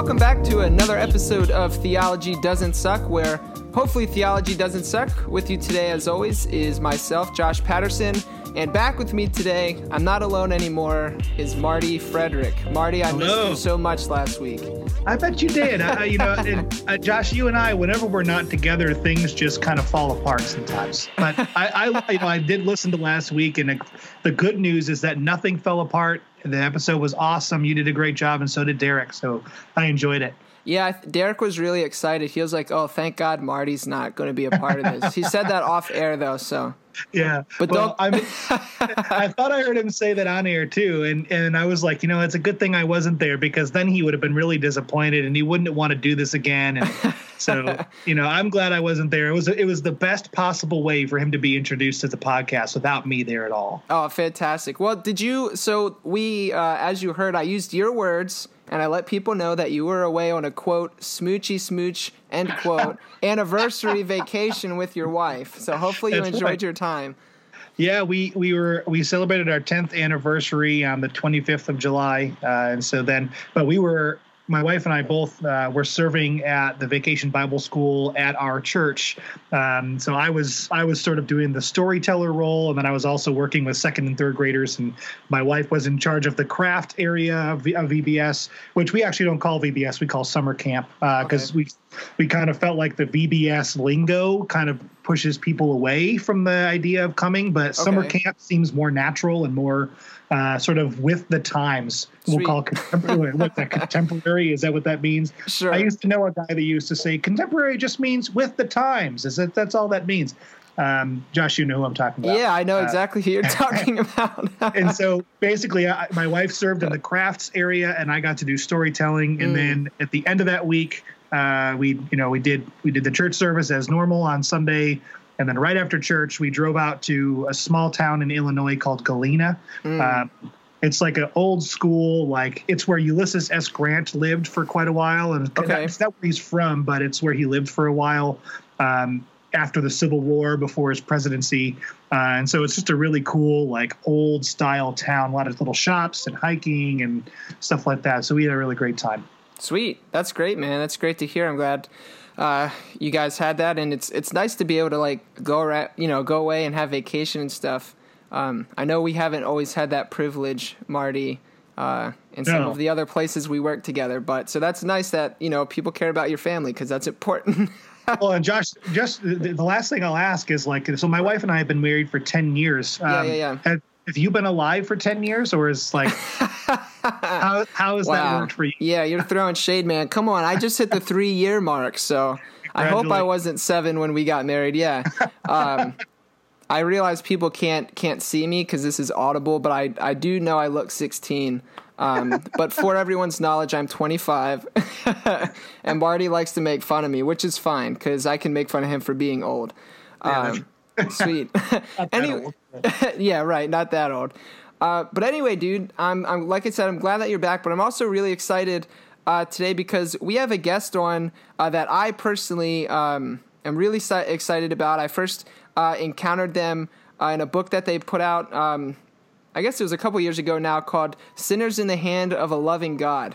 Welcome back to another episode of Theology Doesn't Suck, where hopefully theology doesn't suck. With you today, as always, is myself, Josh Patterson, and back with me today, I'm not alone anymore, is Marty Frederick. Marty, I missed you so much last week. I bet you did. Josh, you and I, whenever we're not together, things just kind of fall apart sometimes. But I did listen to last week, and the good news is that nothing fell apart. The episode was awesome. You did a great job, and so did Derek. So I enjoyed it. Yeah, Derek was really excited. He was like, oh, thank God Marty's not going to be a part of this. He said that off air, though, so. Yeah, but well, I thought I heard him say that on air, too. And I was like, it's a good thing I wasn't there, because then he would have been really disappointed and he wouldn't want to do this again. And so, I'm glad I wasn't there. It was the best possible way for him to be introduced to the podcast without me there at all. Oh, fantastic. Well, as you heard, I used your words. And I let people know that you were away on a, quote, smoochy smooch, end quote, anniversary vacation with your wife. So hopefully you enjoyed your time. Yeah, we celebrated our 10th anniversary on the 25th of July. My wife and I both were serving at the Vacation Bible School at our church. So I was sort of doing the storyteller role, and then I was also working with second and third graders, and my wife was in charge of the craft area of VBS, which we actually don't call VBS, we call summer camp, because we kind of felt like the VBS lingo kind of pushes people away from the idea of coming, but summer camp seems more natural and more sort of with the times. Sweet. We'll call contemporary. What's that, contemporary? Is that what that means? Sure. I used to know a guy that used to say contemporary just means with the times. That's all that means. Josh, you know who I'm talking about. Yeah, I know exactly who you're talking about. And so basically my wife served in the crafts area and I got to do storytelling. And then at the end of that week, we did the church service as normal on Sunday. And then right after church, we drove out to a small town in Illinois called Galena. It's like an old school, like it's where Ulysses S. Grant lived for quite a while. And it's not where he's from, but it's where he lived for a while after the Civil War, before his presidency. And so it's just a really cool, like old style town, a lot of little shops and hiking and stuff like that. So we had a really great time. Sweet. That's great, man. That's great to hear. I'm glad you guys had that, and it's nice to be able to like go around, go away and have vacation and stuff. I know we haven't always had that privilege, Marty, in some of the other places we work together. But so that's nice that people care about your family, because that's important. Well, and Josh, just the last thing I'll ask is like, so my wife and I have been married for 10 years. Have you been alive for 10 years, or is like how has that worked for you? Yeah, you're throwing shade, man. Come on. I just hit the 3-year mark, so I hope I wasn't 7 when we got married. Yeah. I realize people can't see me because this is audible, but I do know I look 16. But for everyone's knowledge, I'm 25, and Marty likes to make fun of me, which is fine because I can make fun of him for being old. Sweet. Anyway, yeah, right. Not that old. But anyway, dude, I'm like I said, I'm glad that you're back, but I'm also really excited today because we have a guest on that I personally am really excited about. I first encountered them in a book that they put out, I guess it was a couple years ago now, called Sinners in the Hand of a Loving God.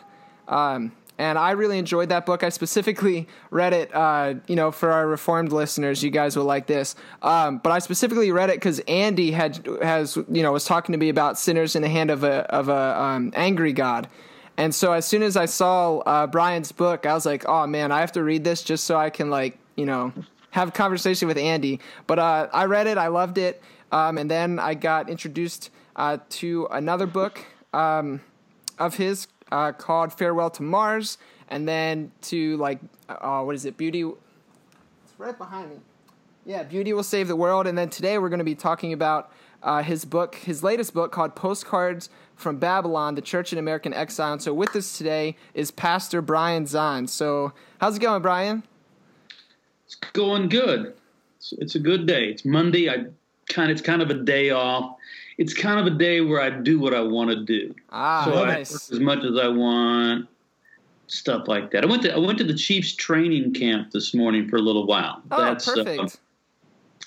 And I really enjoyed that book. I specifically read it, for our Reformed listeners, you guys will like this. But I specifically read it because Andy was talking to me about Sinners in the Hand of an Angry God. And so as soon as I saw Brian's book, I was like, oh man, I have to read this just so I can have a conversation with Andy. But I read it, I loved it, and then I got introduced to another book of his. Called Farewell to Mars, and then to Beauty. It's right behind me. Yeah, Beauty Will Save the World. And then today we're going to be talking about his latest book called Postcards from Babylon: The Church in American Exile. And so with us today is Pastor Brian Zahn. So how's it going, Brian? It's going good. It's a good day. It's Monday. It's kind of a day off. It's kind of a day where I do what I want to do. So nice. I work as much as I want, stuff like that. I went to the Chiefs training camp this morning for a little while. Oh, that's perfect.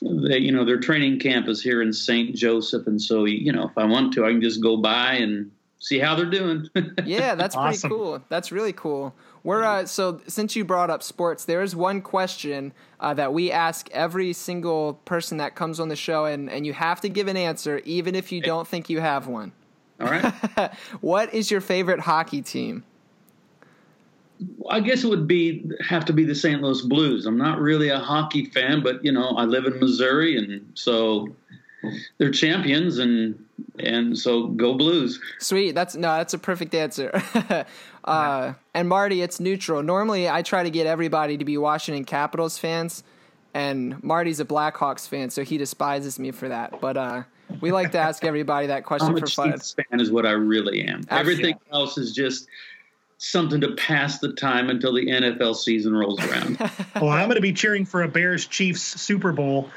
Their training camp is here in St. Joseph, and so if I want to, I can just go by and see how they're doing. Yeah, that's awesome. Pretty cool. That's really cool. We're so since you brought up sports, there is one question that we ask every single person that comes on the show, and you have to give an answer, even if you don't think you have one. All right. What is your favorite hockey team? I guess it would have to be the St. Louis Blues. I'm not really a hockey fan, but you know, I live in Missouri, and so they're champions, and so go Blues. Sweet. That's a perfect answer. And Marty, it's neutral. Normally I try to get everybody to be Washington Capitals fans, and Marty's a Blackhawks fan, so he despises me for that. But we like to ask everybody that question for fun. I'm a Chiefs fan is what I really am. Absolutely. Everything else is just something to pass the time until the NFL season rolls around. Well, I'm going to be cheering for a Bears-Chiefs Super Bowl,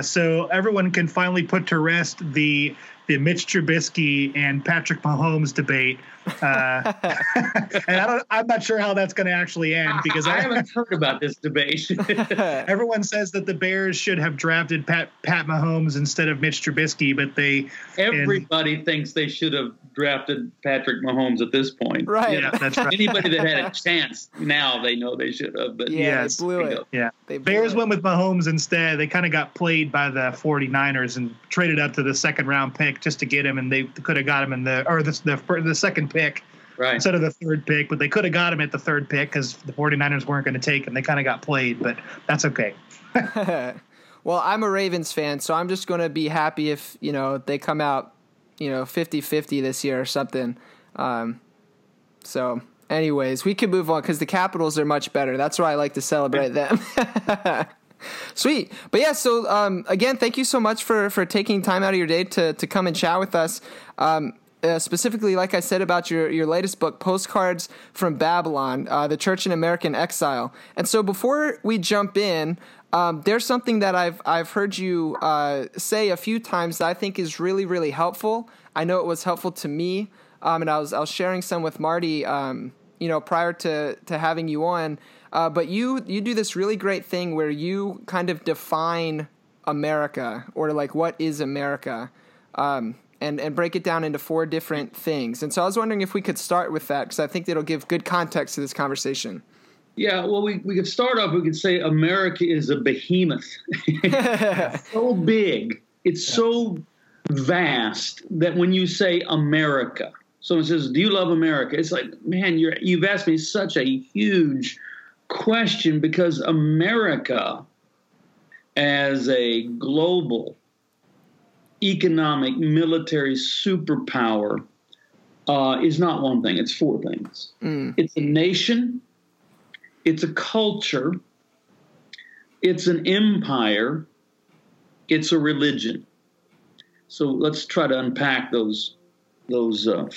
so everyone can finally put to rest the Mitch Trubisky and Patrick Mahomes debate. And I'm not sure how that's going to actually end, because I haven't heard about this debate. Everyone says that the Bears should have drafted Pat Mahomes instead of Mitch Trubisky, but everybody thinks they should have drafted Patrick Mahomes at this point. Right. Yeah, that's right. Anybody that had a chance now, they know they should have. But they blew it. Yeah. Bears went with Mahomes instead. They kind of got played by the 49ers and traded up to the second-round pick just to get him, and they could have got him in the second pick instead of the third pick, but they could have got him at the third pick because the 49ers weren't going to take him. They kind of got played, but that's okay. Well, I'm a Ravens fan, so I'm just going to be happy if, you know, they come out, you know, 50-50 this year or something. So anyways, we can move on because the Capitals are much better. That's why I like to celebrate them. Sweet. But yeah, so again, thank you so much for taking time out of your day to come and chat with us. Specifically, like I said, about your latest book, Postcards from Babylon, The Church in American Exile. And so before we jump in, there's something that I've heard you say a few times that I think is really, really helpful. I know it was helpful to me, and I was sharing some with Marty, you know, prior to having you on. But you do this really great thing where you kind of define America, or like what is America, and break it down into four different things. And so I was wondering if we could start with that, because I think that'll give good context to this conversation. Yeah, well, we could start off, we could say America is a behemoth. It's so big, it's so vast that when you say America, someone says, do you love America? It's like, man, you've asked me such a huge question, because America as a global economic, military superpower is not one thing. It's four things. Mm. It's a nation. It's a culture. It's an empire. It's a religion. So let's try to unpack those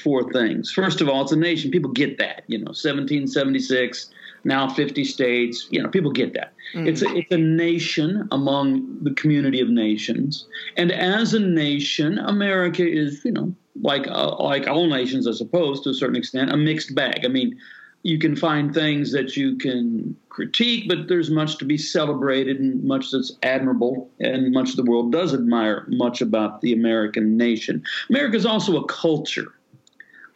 four things. First of all, it's a nation. People get that. You know, 1776, now 50 states. You know, people get that. Mm. It's a nation among the community of nations. And as a nation, America is, you know, like all nations, I suppose, to a certain extent, a mixed bag. I mean, you can find things that you can critique, but there's much to be celebrated and much that's admirable, and much of the world does admire much about the American nation. America is also a culture.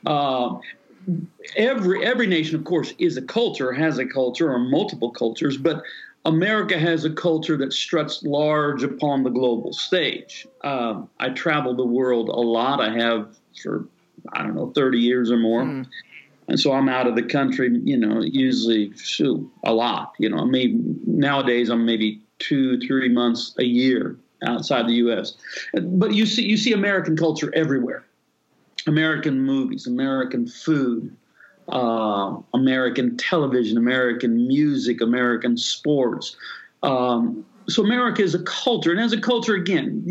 Every nation, of course, is a culture, has a culture, or multiple cultures, but America has a culture that struts large upon the global stage. I travel the world a lot. I have for, 30 years or more. Mm. And so I'm out of the country, you know, usually a lot. You know, I mean, nowadays I'm maybe 2-3 months a year outside the U.S. But you see American culture everywhere: American movies, American food, American television, American music, American sports. So America is a culture, and as a culture, again,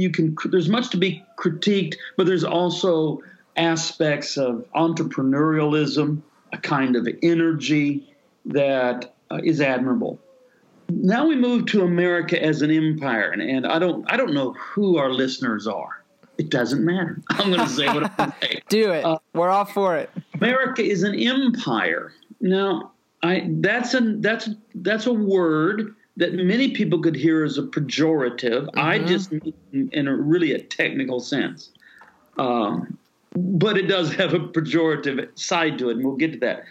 there's much to be critiqued, but there's also aspects of entrepreneurialism, a kind of energy that is admirable. Now we move to America as an empire, and I don't know who our listeners are. It doesn't matter. I'm going to say what I'm going to say. Do it. We're all for it. America is an empire. Now, that's a word that many people could hear as a pejorative. Mm-hmm. I just mean in a really technical sense. but it does have a pejorative side to it, and we'll get to that.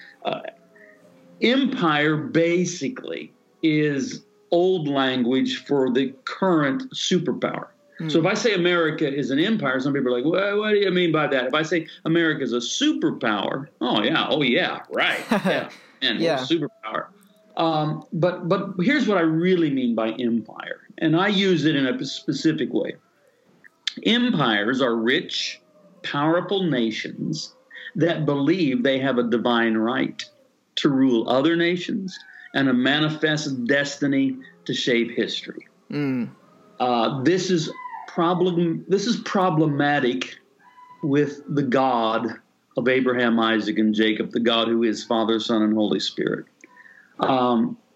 Empire basically is old language for the current superpower. Mm. So if I say America is an empire, some people are like, well, what do you mean by that? If I say America is a superpower, yeah, superpower. But here's what I really mean by empire, and I use it in a specific way. Empires are rich, powerful nations that believe they have a divine right to rule other nations and a manifest destiny to shape history. Mm. This is problematic with the God of Abraham, Isaac, and Jacob, the God who is Father, Son, and Holy Spirit.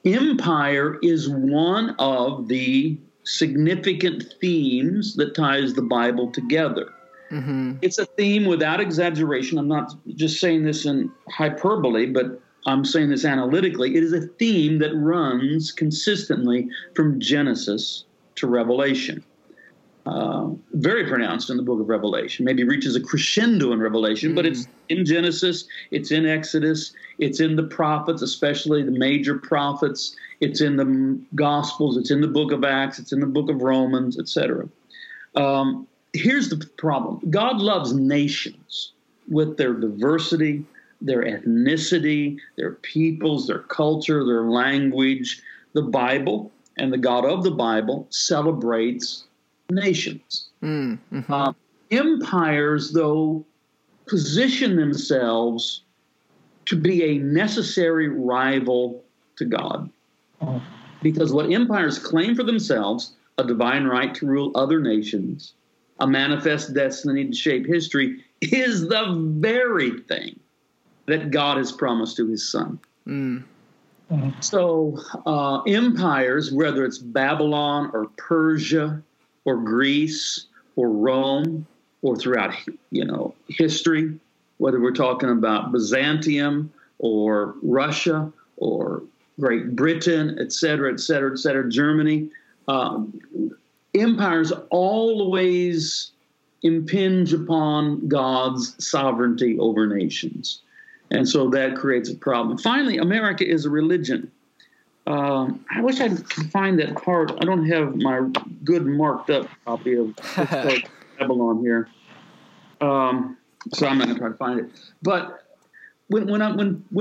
Empire is one of the significant themes that ties the Bible together. Mm-hmm. It's a theme without exaggeration. I'm not just saying this in hyperbole, but I'm saying this analytically. It is a theme that runs consistently from Genesis to Revelation. Very pronounced in the book of Revelation, maybe reaches a crescendo in Revelation, but it's in Genesis, it's in Exodus, it's in the prophets, especially the major prophets, it's in the Gospels, it's in the book of Acts, it's in the book of Romans, etc. Here's the problem. God loves nations with their diversity, their ethnicity, their peoples, their culture, their language. The Bible and the God of the Bible celebrates nations. Mm-hmm. Empires, though, position themselves to be a necessary rival to God. Because what empires claim for themselves, a divine right to rule other nations, a manifest destiny to shape history, is the very thing that God has promised to his son. Mm. Mm-hmm. So empires, whether it's Babylon or Persia or Greece, or Rome, or throughout, history, whether we're talking about Byzantium, or Russia, or Great Britain, et cetera, Germany, empires always impinge upon God's sovereignty over nations. And so that creates a problem. Finally, America is a religion. I wish I could find that part. I don't have my good marked-up copy of Babylon here, so I'm not going to try to find it. But when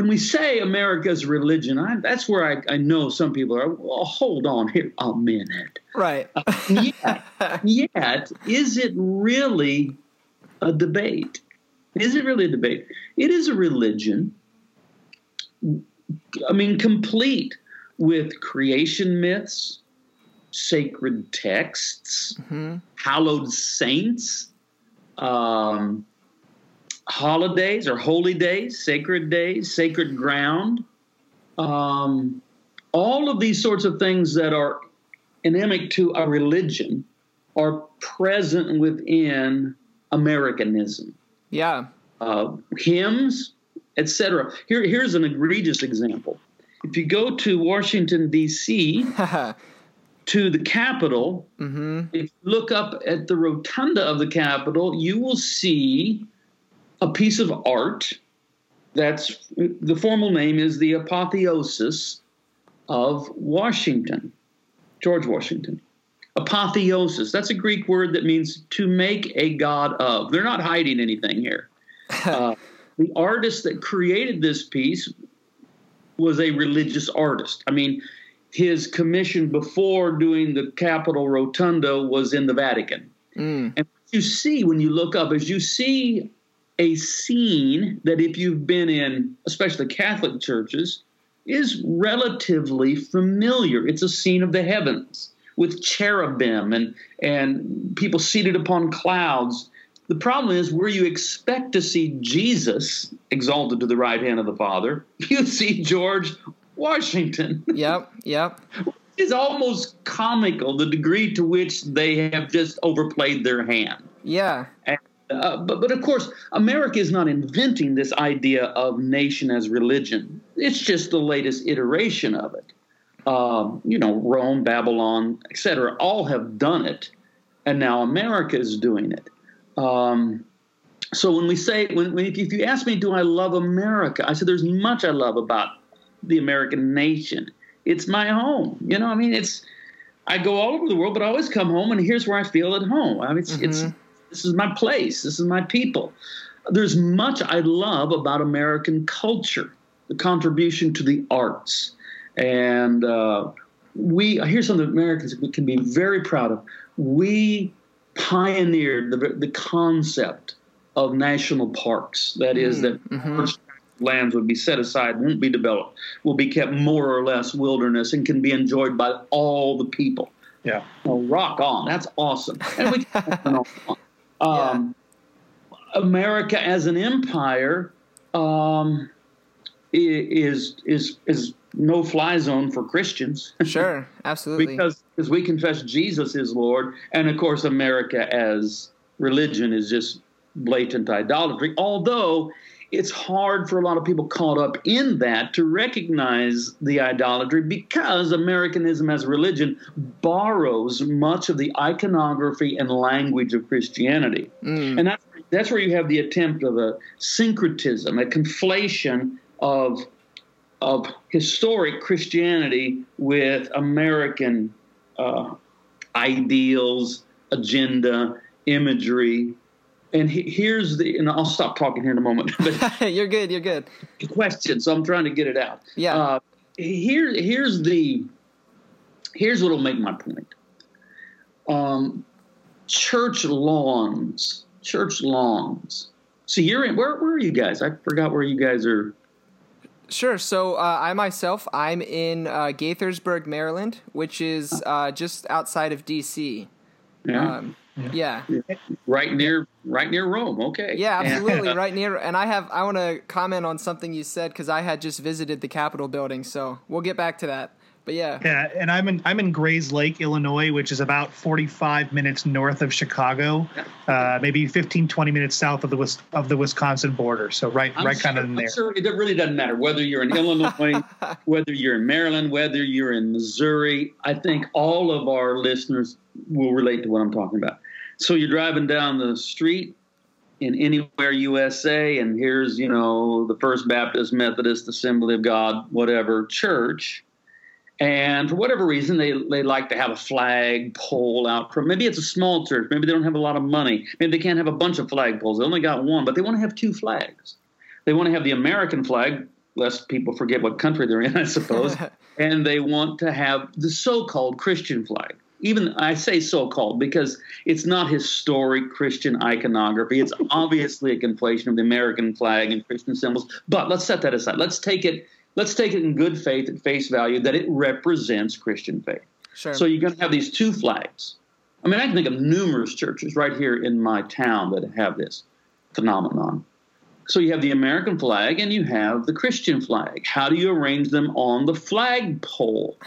we say America's religion, that's where I know some people are. Well, hold on here a minute. Right. Yet, is it really a debate? Is it really a debate? It is a religion. I mean, complete with creation myths, sacred texts, hallowed saints, holidays or holy days, sacred ground, all of these sorts of things that are endemic to a religion are present within Americanism. Yeah. Hymns, etc. Here's an egregious example. If you go to Washington, D.C., to the Capitol, if you look up at the rotunda of the Capitol, you will see a piece of art that's – the formal name is the Apotheosis of Washington, George Washington. Apotheosis, that's a Greek word that means to make a god of. They're not hiding anything here. The artist that created this piece – was a religious artist. I mean, his commission before doing the Capitol Rotunda was in the Vatican. Mm. And what you see when you look up is you see a scene that if you've been in, especially Catholic churches, is relatively familiar. It's a scene of the heavens with cherubim and people seated upon clouds. The problem is where you expect to see Jesus exalted to the right hand of the Father, you see George Washington. Yep. It's almost comical, the degree to which they have just overplayed their hand. Yeah. And, but of course, America is not inventing this idea of nation as religion. It's just the latest iteration of it. Rome, Babylon, etc., all have done it, and now America is doing it. So when we say, if you ask me, do I love America? I said, there's much I love about the American nation. It's my home. You know, I mean, I go all over the world, but I always come home, and here's where I feel at home. I mean, this is my place. This is my people. There's much I love about American culture, the contribution to the arts. And here's something Americans can be very proud of. We pioneered the concept of national parks. That is, that lands would be set aside, won't be developed, will be kept more or less wilderness, and can be enjoyed by all the people. Yeah. Well, rock on. That's awesome. And we can America as an empire is no fly zone for Christians. Sure, absolutely. because we confess Jesus is Lord, and of course America as religion is just blatant idolatry, although it's hard for a lot of people caught up in that to recognize the idolatry, because Americanism as a religion borrows much of the iconography and language of Christianity. Mm. And that's where you have the attempt of a syncretism, a conflation of historic Christianity with American ideals, agenda, imagery. And and I'll stop talking here in a moment. But You're good. Question, so I'm trying to get it out. Yeah. Here's what'll make my point. Church lawns. So you're in. Where are you guys? I forgot where you guys are. Sure. So I'm in Gaithersburg, Maryland, which is just outside of D.C. Yeah. Yeah. Right near Rome. Okay. Yeah, absolutely. Right near. And I want to comment on something you said, because I had just visited the Capitol building, so we'll get back to that. But yeah. Yeah, and I'm in Gray's Lake, Illinois, which is about 45 minutes north of Chicago, maybe 15, 20 minutes south of the Wisconsin border. So kind of in there. Sure, it really doesn't matter whether you're in Illinois, whether you're in Maryland, whether you're in Missouri. I think all of our listeners will relate to what I'm talking about. So you're driving down the street in Anywhere, USA, and here's, the First Baptist, Methodist, Assembly of God, whatever church. And for whatever reason, they like to have a flag pole out front. Maybe it's a small church. Maybe they don't have a lot of money. Maybe they can't have a bunch of flag poles. They only got one, but they want to have two flags. They want to have the American flag, lest people forget what country they're in, I suppose. And they want to have the so-called Christian flag. Even I say so-called because it's not historic Christian iconography. It's obviously a conflation of the American flag and Christian symbols. But let's set that aside. Let's take it in good faith at face value that it represents Christian faith. Sure. So you're going to have these two flags. I mean, I can think of numerous churches right here in my town that have this phenomenon. So you have the American flag and you have the Christian flag. How do you arrange them on the flagpole?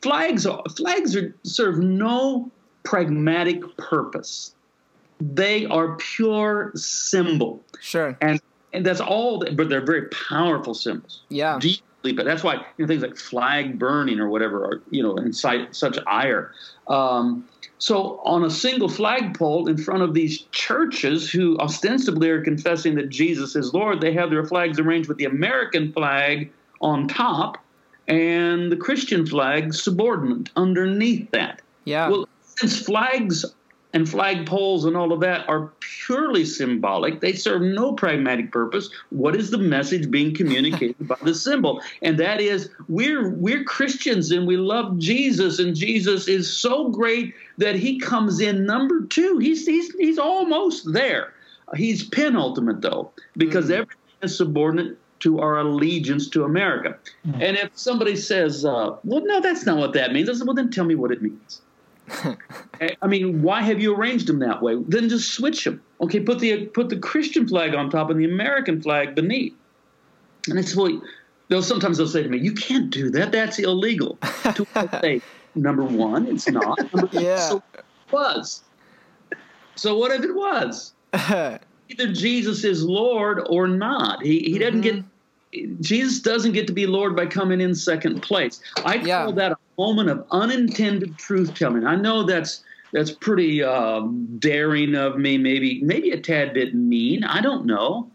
Flags serve no pragmatic purpose. They are pure symbol. Sure. And that's all, but they're very powerful symbols. Yeah. Deeply, but that's why things like flag burning or whatever are, incite such ire. So on a single flagpole in front of these churches who ostensibly are confessing that Jesus is Lord, they have their flags arranged with the American flag on top and the Christian flag subordinate underneath that. Yeah. Well, since flags and flagpoles and all of that are purely symbolic, they serve no pragmatic purpose. What is the message being communicated by the symbol? And that is, we're Christians and we love Jesus, and Jesus is so great that he comes in number two. He's almost there. He's penultimate, though, because everything is subordinate to our allegiance to America. Mm. And if somebody says, well, no, that's not what that means, I said, well, then tell me what it means. I mean, why have you arranged them that way? Then just switch them. Okay, put the Christian flag on top and the American flag beneath. And it's well, sometimes they'll say to me, "You can't do that. That's illegal." To say, number one, it's not. So it was. So what if it was? Either Jesus is Lord or not. He doesn't get. Jesus doesn't get to be Lord by coming in second place. I call that a moment of unintended truth telling. I know that's That's pretty daring of me, maybe a tad bit mean. I don't know.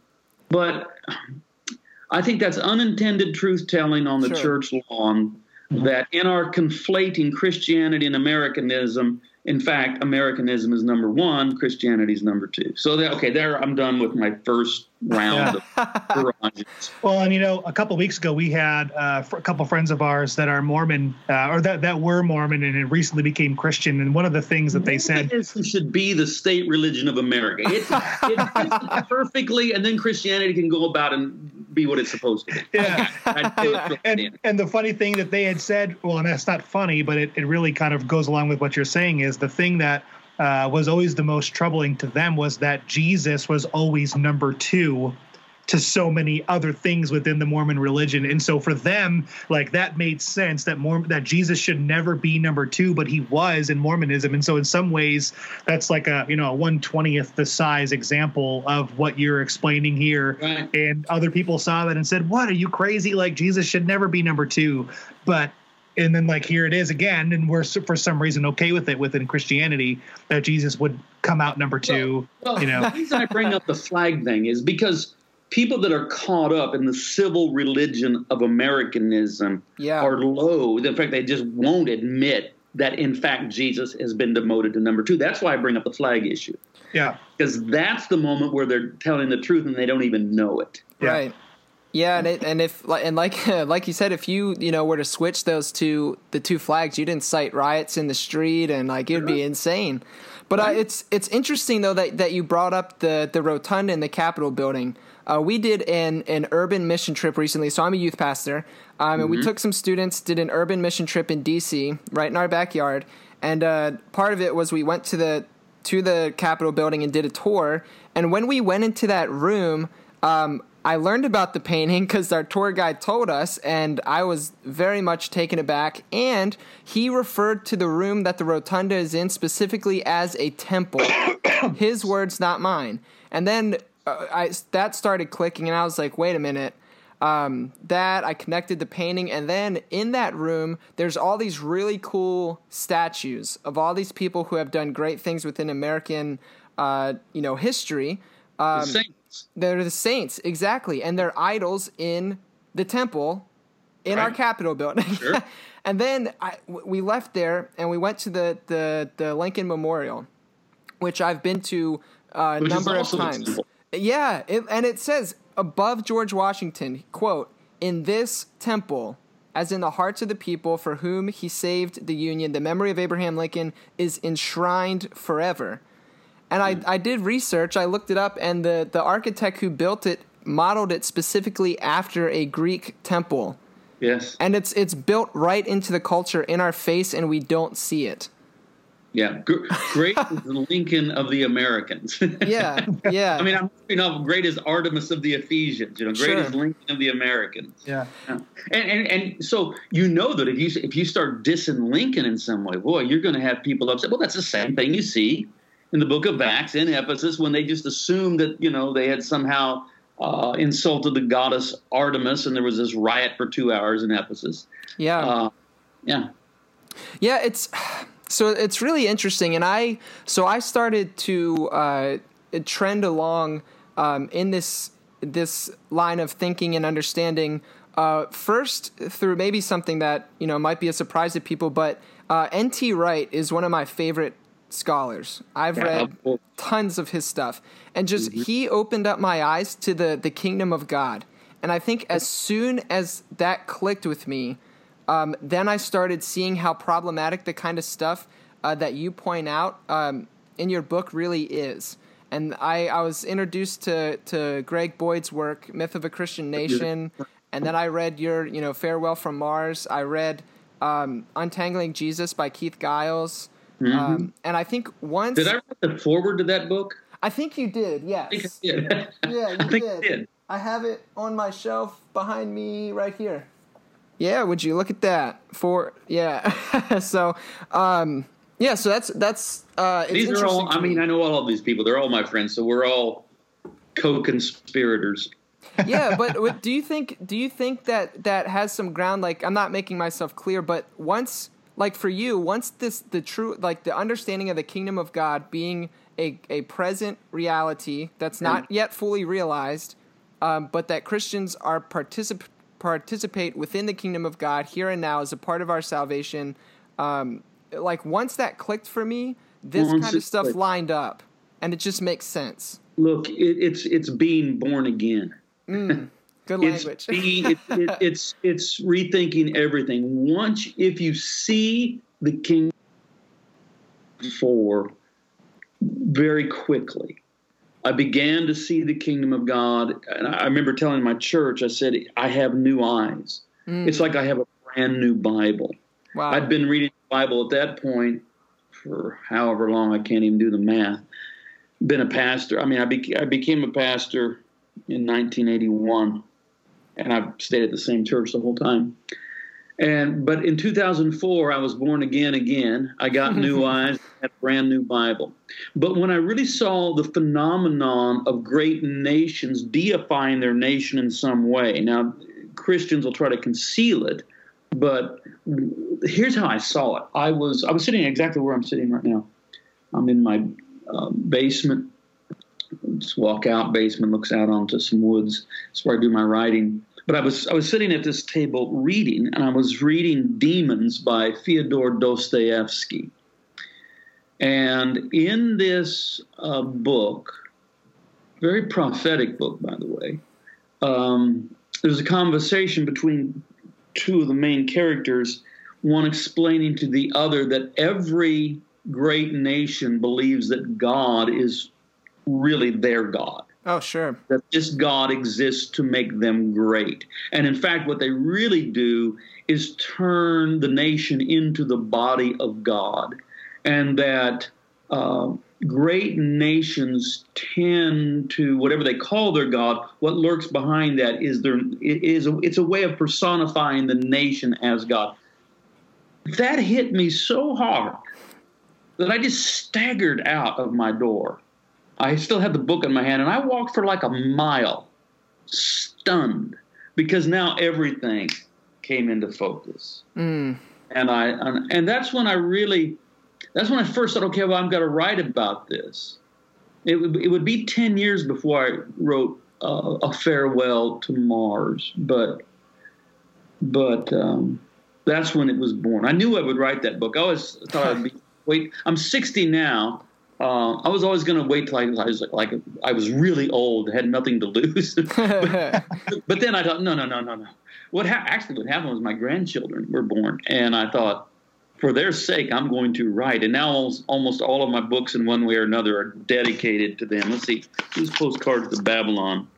But I think that's unintended truth-telling on the church lawn, that in our conflating Christianity and Americanism, in fact, Americanism is number one, Christianity is number two. So, there I'm done with my first round of garages. Well, and a couple of weeks ago we had a couple friends of ours that are Mormon, or that were Mormon and recently became Christian. And one of the things that they said is it should be the state religion of America. It perfectly, and then Christianity can go about and be what it's supposed to be. Yeah. And the funny thing that they had said, well, and that's not funny, but it really kind of goes along with what you're saying, is the thing that was always the most troubling to them was that Jesus was always number two to so many other things within the Mormon religion. And so for them, that made sense that Jesus should never be number two, but he was in Mormonism. And so in some ways, that's like a 1/20th the size example of what you're explaining here. Right. And other people saw that and said, what, are you crazy? Jesus should never be number two. And then here it is again, and we're for some reason okay with it within Christianity that Jesus would come out number two. The reason I bring up the flag thing is because people that are caught up in the civil religion of Americanism are low. In fact, they just won't admit that in fact Jesus has been demoted to number two. That's why I bring up the flag issue. Yeah, because that's the moment where they're telling the truth and they don't even know it. Yeah. Right. Yeah, and if you said, if you were to switch those two, the two flags, you didn't cite riots in the street, and it'd be insane. But it's interesting though that you brought up the rotunda in the Capitol building. We did an urban mission trip recently, so I'm a youth pastor, and we took some students, did an urban mission trip in D.C. right in our backyard, and part of it was we went to the Capitol building and did a tour. And when we went into that room, I learned about the painting because our tour guide told us, and I was very much taken aback. And he referred to the room that the rotunda is in specifically as a temple. His words, not mine. And then that started clicking, and I was like, wait a minute. I connected the painting, and then in that room, there's all these really cool statues of all these people who have done great things within American history. They're the saints, exactly, and they're idols in the temple in our Capitol building. Sure. And then we left there, and we went to the Lincoln Memorial, which I've been to a number of times. Yeah, and it says above George Washington, quote, "In this temple, as in the hearts of the people for whom he saved the Union, the memory of Abraham Lincoln is enshrined forever." And I did research, I looked it up, and the architect who built it modeled it specifically after a Greek temple. Yes. And it's built right into the culture in our face, and we don't see it. Yeah. Great is the Lincoln of the Americans. Yeah, yeah. I mean, great is Artemis of the Ephesians. Great is Lincoln of the Americans. Yeah. And so that if you start dissing Lincoln in some way, boy, you're going to have people upset. Well, that's the same thing you see in the book of Acts, in Ephesus, when they just assumed that, they had somehow insulted the goddess Artemis, and there was this riot for 2 hours in Ephesus. Yeah. It's really interesting. And I started to trend along in this line of thinking and understanding, first through maybe something that, might be a surprise to people, but N.T. Wright is one of my favorite scholars. I've read tons of his stuff, and just he opened up my eyes to the kingdom of God. And I think as soon as that clicked with me, then I started seeing how problematic the kind of stuff that you point out in your book really is. And I was introduced to Greg Boyd's work, Myth of a Christian Nation, and then I read your Farewell from Mars. I read Untangling Jesus by Keith Giles. And I think once... Did I read the foreword to that book? I think you did, yes. I think I did. I have it on my shelf behind me right here. Yeah, would you look at that? So, so that's it's these are all, I know all of these people. They're all my friends, so we're all co-conspirators. Yeah, but do you think that has some ground? I'm not making myself clear, but once like for you, once the understanding of the kingdom of God being a present reality that's not yet fully realized, but that Christians are participate within the kingdom of God here and now as a part of our salvation. Like once that clicked for me, this kind of stuff lined up, and it just makes sense. Look, it's being born again. Good language. It's rethinking everything. Once, if you see the kingdom before, very quickly, I began to see the kingdom of God. And I remember telling my church, I said, I have new eyes. It's like I have a brand new Bible. Wow. I'd been reading the Bible at that point for however long, I can't even do the math. Been a pastor. I mean, I became a pastor in 1981, and I've stayed at the same church the whole time. But in 2004, I was born again. I got new eyes, had a brand new Bible. But when I really saw the phenomenon of great nations deifying their nation in some way, now Christians will try to conceal it, but here's how I saw it. I was sitting exactly where I'm sitting right now. I'm in my basement. Just walk out basement, looks out onto some woods. That's where I do my writing. But I was sitting at this table reading, and I was reading Demons by Fyodor Dostoevsky. And in this book, very prophetic book, by the way, there's a conversation between two of the main characters, one explaining to the other that every great nation believes that God is really their God. Oh, sure. That this God exists to make them great. And in fact, what they really do is turn the nation into the body of God, and that great nations tend to, whatever they call their God, what lurks behind that is it's a way of personifying the nation as God. That hit me so hard that I just staggered out of my door. I still had the book in my hand, and I walked for like a mile, stunned, because now everything came into focus. And that's when I first thought, okay, well, I've got to write about this. It would be 10 years before I wrote A Farewell to Mars, but that's when it was born. I knew I would write that book. I always thought I'm 60 now. I was always going to wait till I was really old, had nothing to lose. but then I thought, no. What happened was my grandchildren were born, and I thought, for their sake, I'm going to write. And now almost all of my books, in one way or another, are dedicated to them. Let's see, these Postcards to Babylon.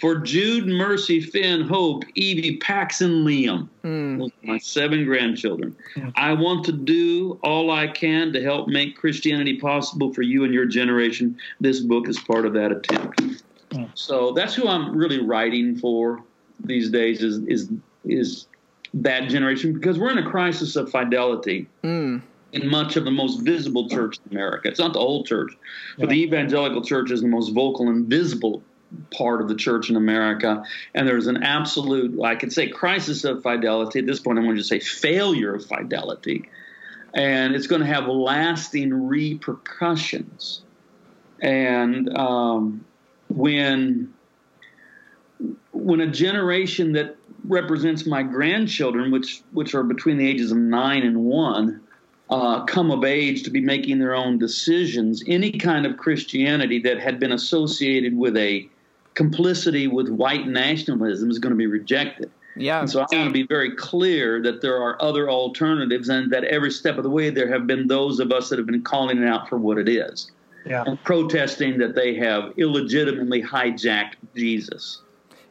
For Jude, Mercy, Finn, Hope, Evie, Pax, and Liam. Those are my 7 grandchildren. I want to do all I can to help make Christianity possible for you and your generation. This book is part of that attempt. So that's who I'm really writing for these days is that generation, because we're in a crisis of fidelity in much of the most visible church in America. It's not the whole church, but the evangelical church is the most vocal and visible part of the church in America, and there's an absolute, I could say, crisis of fidelity. At this point, I want to say failure of fidelity, and it's going to have lasting repercussions. And when a generation that represents my grandchildren, which are between the ages of 9 and 1, come of age to be making their own decisions, any kind of Christianity that had been associated with a complicity with white nationalism is going to be rejected. Yeah. And so I want to be very clear that there are other alternatives, and that every step of the way there have been those of us that have been calling it out for what it is, and protesting that they have illegitimately hijacked Jesus.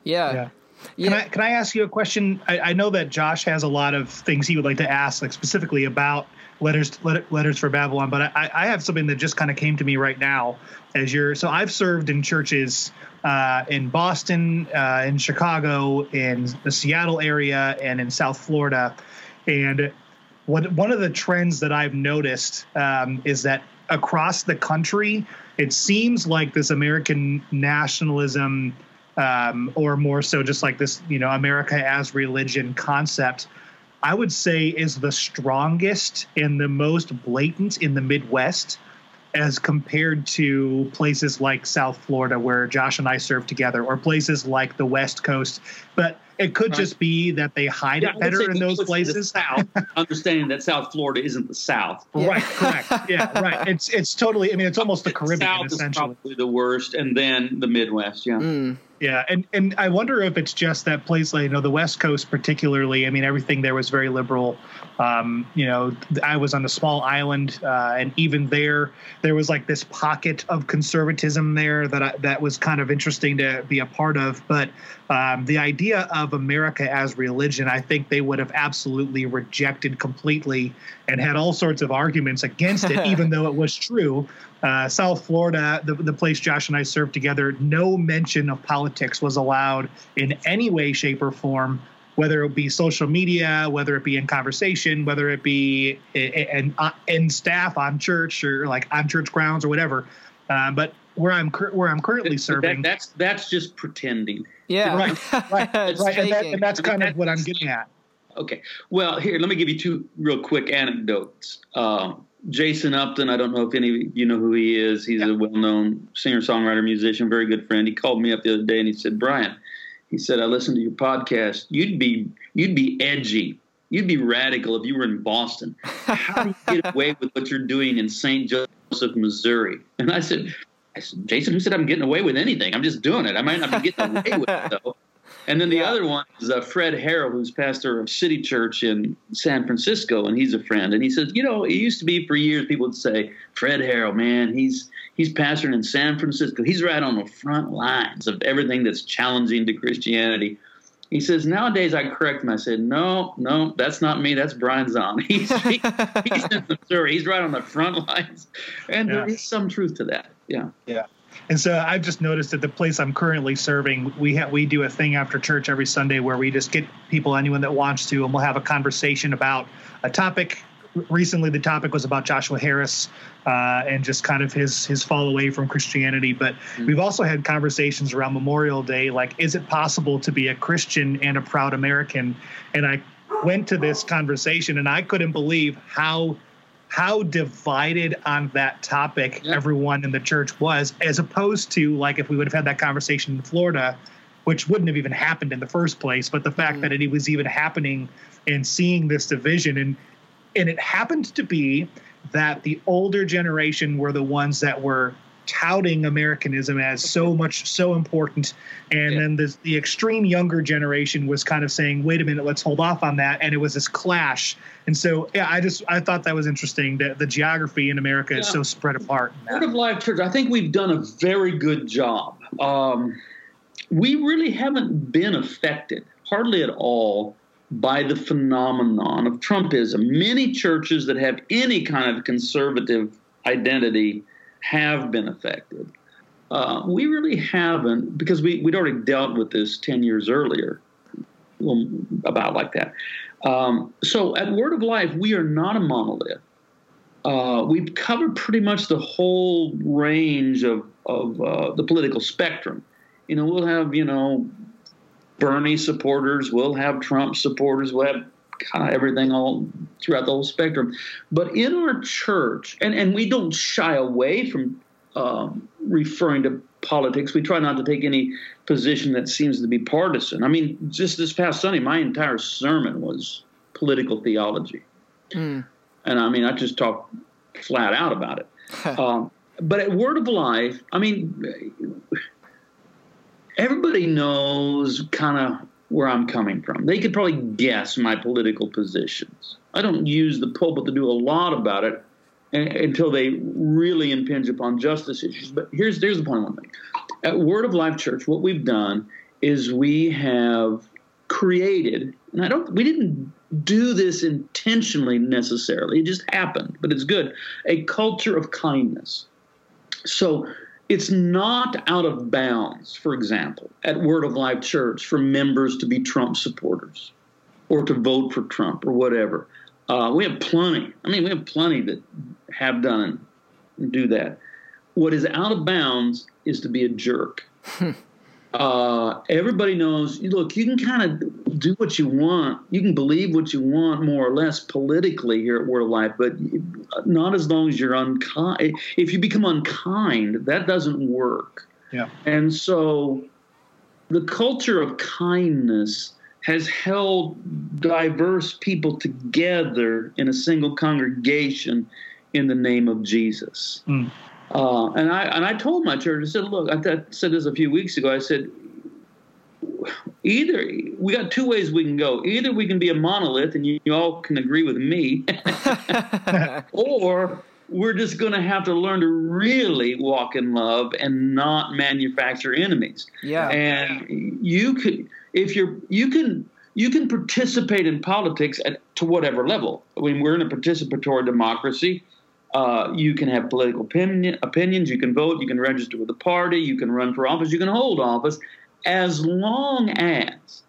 Yeah. Can I ask you a question? I know that Josh has a lot of things he would like to ask, like specifically about Letters for Babylon, but I have something that just kind of came to me right now. So I've served in churches in Boston, in Chicago, in the Seattle area, and in South Florida. And one of the trends that I've noticed is that across the country, it seems like this American nationalism, or more so just like this, America as religion concept, I would say is the strongest and the most blatant in the Midwest as compared to places like South Florida, where Josh and I served together, or places like the West Coast. But it could just be that they hide it better in those places. South, understanding that South Florida isn't the South. Yeah. Right, correct. Yeah, right. It's totally, I mean, it's almost the Caribbean, South essentially. South is probably the worst, and then the Midwest, yeah. Mm. Yeah, and I wonder if it's just that place, like, you know, the West Coast particularly. I mean, everything there was very liberal. You know, I was on a small island, and even there was like this pocket of conservatism there that was kind of interesting to be a part of. But the idea of America as religion, I think they would have absolutely rejected completely and had all sorts of arguments against it, even though it was true. South Florida, the place Josh and I served together, no mention of politics was allowed in any way, shape, or form, whether it be social media, whether it be in conversation, whether it be in staff on church or like on church grounds or whatever. But where I'm currently serving, that's just pretending. Yeah, right. And that's what I'm getting at. Okay, well, here, let me give you two real quick anecdotes. Jason Upton, I don't know if any of you know who he is. He's a well-known singer-songwriter, musician, very good friend. He called me up the other day and he said, Brian, he said, I listened to your podcast. You'd be edgy. You'd be radical if you were in Boston. How do you get away with what you're doing in St. Joseph, Missouri? And I said, Jason, who said I'm getting away with anything? I'm just doing it. I might not be getting away with it, though. And then the other one is Fred Harrell, who's pastor of City Church in San Francisco, and he's a friend. And he says, you know, it used to be for years people would say, Fred Harrell, man, he's pastoring in San Francisco. He's right on the front lines of everything that's challenging to Christianity. He says, nowadays I correct him. I said, no, that's not me. That's Brian Zahn. He's in Missouri. He's right on the front lines. And there is some truth to that. Yeah. Yeah. And so I've just noticed that the place I'm currently serving, we do a thing after church every Sunday where we just get people, anyone that wants to, and we'll have a conversation about a topic. Recently, the topic was about Joshua Harris and just kind of his fall away from Christianity. But we've also had conversations around Memorial Day, like, is it possible to be a Christian and a proud American? And I went to this conversation and I couldn't believe how divided on that topic everyone in the church was, as opposed to, like, if we would have had that conversation in Florida, which wouldn't have even happened in the first place. But the fact that it was even happening and seeing this division, and it happened to be that the older generation were the ones that were touting Americanism as so important. And then the extreme younger generation was kind of saying, wait a minute, let's hold off on that. And it was this clash. And so, I thought that was interesting, that the geography in America is so spread apart. Word of Life Church, I think we've done a very good job. We really haven't been affected, hardly at all, by the phenomenon of Trumpism. Many churches that have any kind of conservative identity have been affected. We really haven't, because we'd already dealt with this 10 years earlier, well, about like that. So at Word of Life, we are not a monolith. We've covered pretty much the whole range of the political spectrum. You know, we'll have, you know, Bernie supporters, we'll have Trump supporters, we'll have kind of everything all throughout the whole spectrum. But in our church, and we don't shy away from referring to politics. We try not to take any position that seems to be partisan. I mean, just this past Sunday, my entire sermon was political theology. Mm. And I mean, I just talked flat out about it. But at Word of Life, I mean, everybody knows kind of where I'm coming from. They could probably guess my political positions. I don't use the pulpit to do a lot about it until they really impinge upon justice issues. But here's the point I want to make. At Word of Life Church, what we've done is we have created, and we didn't do this intentionally necessarily. It just happened, but it's good, a culture of kindness. So it's not out of bounds, for example, at Word of Life Church for members to be Trump supporters or to vote for Trump or whatever. We have plenty. I mean, we have plenty that have done and do that. What is out of bounds is to be a jerk. Everybody knows, look, you can kind of do what you want. You can believe what you want more or less politically here at Word of Life, but not as long as you're unkind. If you become unkind, that doesn't work. Yeah. And so the culture of kindness has held diverse people together in a single congregation in the name of Jesus. Mm. And I told my church, I said, look, I said this a few weeks ago. I said, either we got two ways we can go. Either we can be a monolith and you all can agree with me, or we're just going to have to learn to really walk in love and not manufacture enemies. Yeah. And you could, if you're, you can participate in politics to whatever level. I mean, we're in a participatory democracy. You can have political opinions, you can vote, you can register with a party, you can run for office, you can hold office, as long as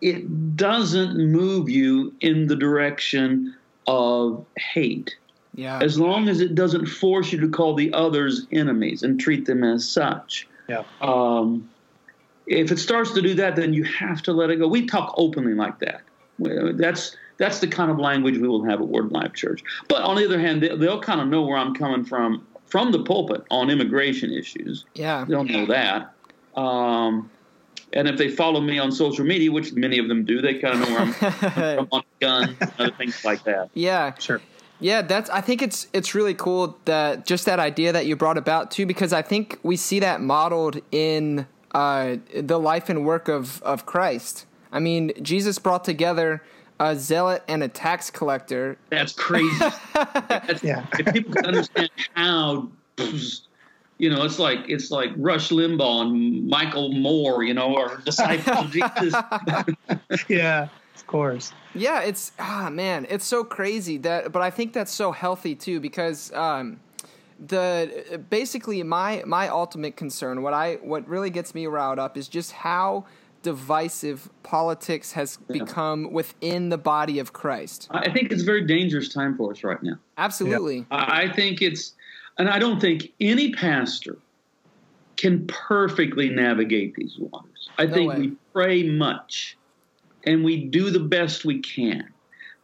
it doesn't move you in the direction of hate. Yeah. As long as it doesn't force you to call the others enemies and treat them as such. Yeah. If it starts to do that, then you have to let it go. We talk openly like that. That's the kind of language we will have at Word Life Church. But on the other hand, they'll kind of know where I'm coming from the pulpit on immigration issues. Yeah. They'll know that. And if they follow me on social media, which many of them do, they kind of know where I'm from on guns and other things like that. Yeah. Sure. Yeah, I think it's really cool that just that idea that you brought about too, because I think we see that modeled in the life and work of Christ. I mean, Jesus brought together a zealot and a tax collector. That's crazy. If people could understand how, it's like Rush Limbaugh and Michael Moore, or disciples of Jesus. Yeah, of course. Yeah, it's so crazy that, but I think that's so healthy too, because basically my ultimate concern, what really gets me riled up is just how divisive politics has become within the body of Christ. I think it's a very dangerous time for us right now. Absolutely. Yeah. I think and I don't think any pastor can perfectly navigate these waters. I think we pray much and we do the best we can.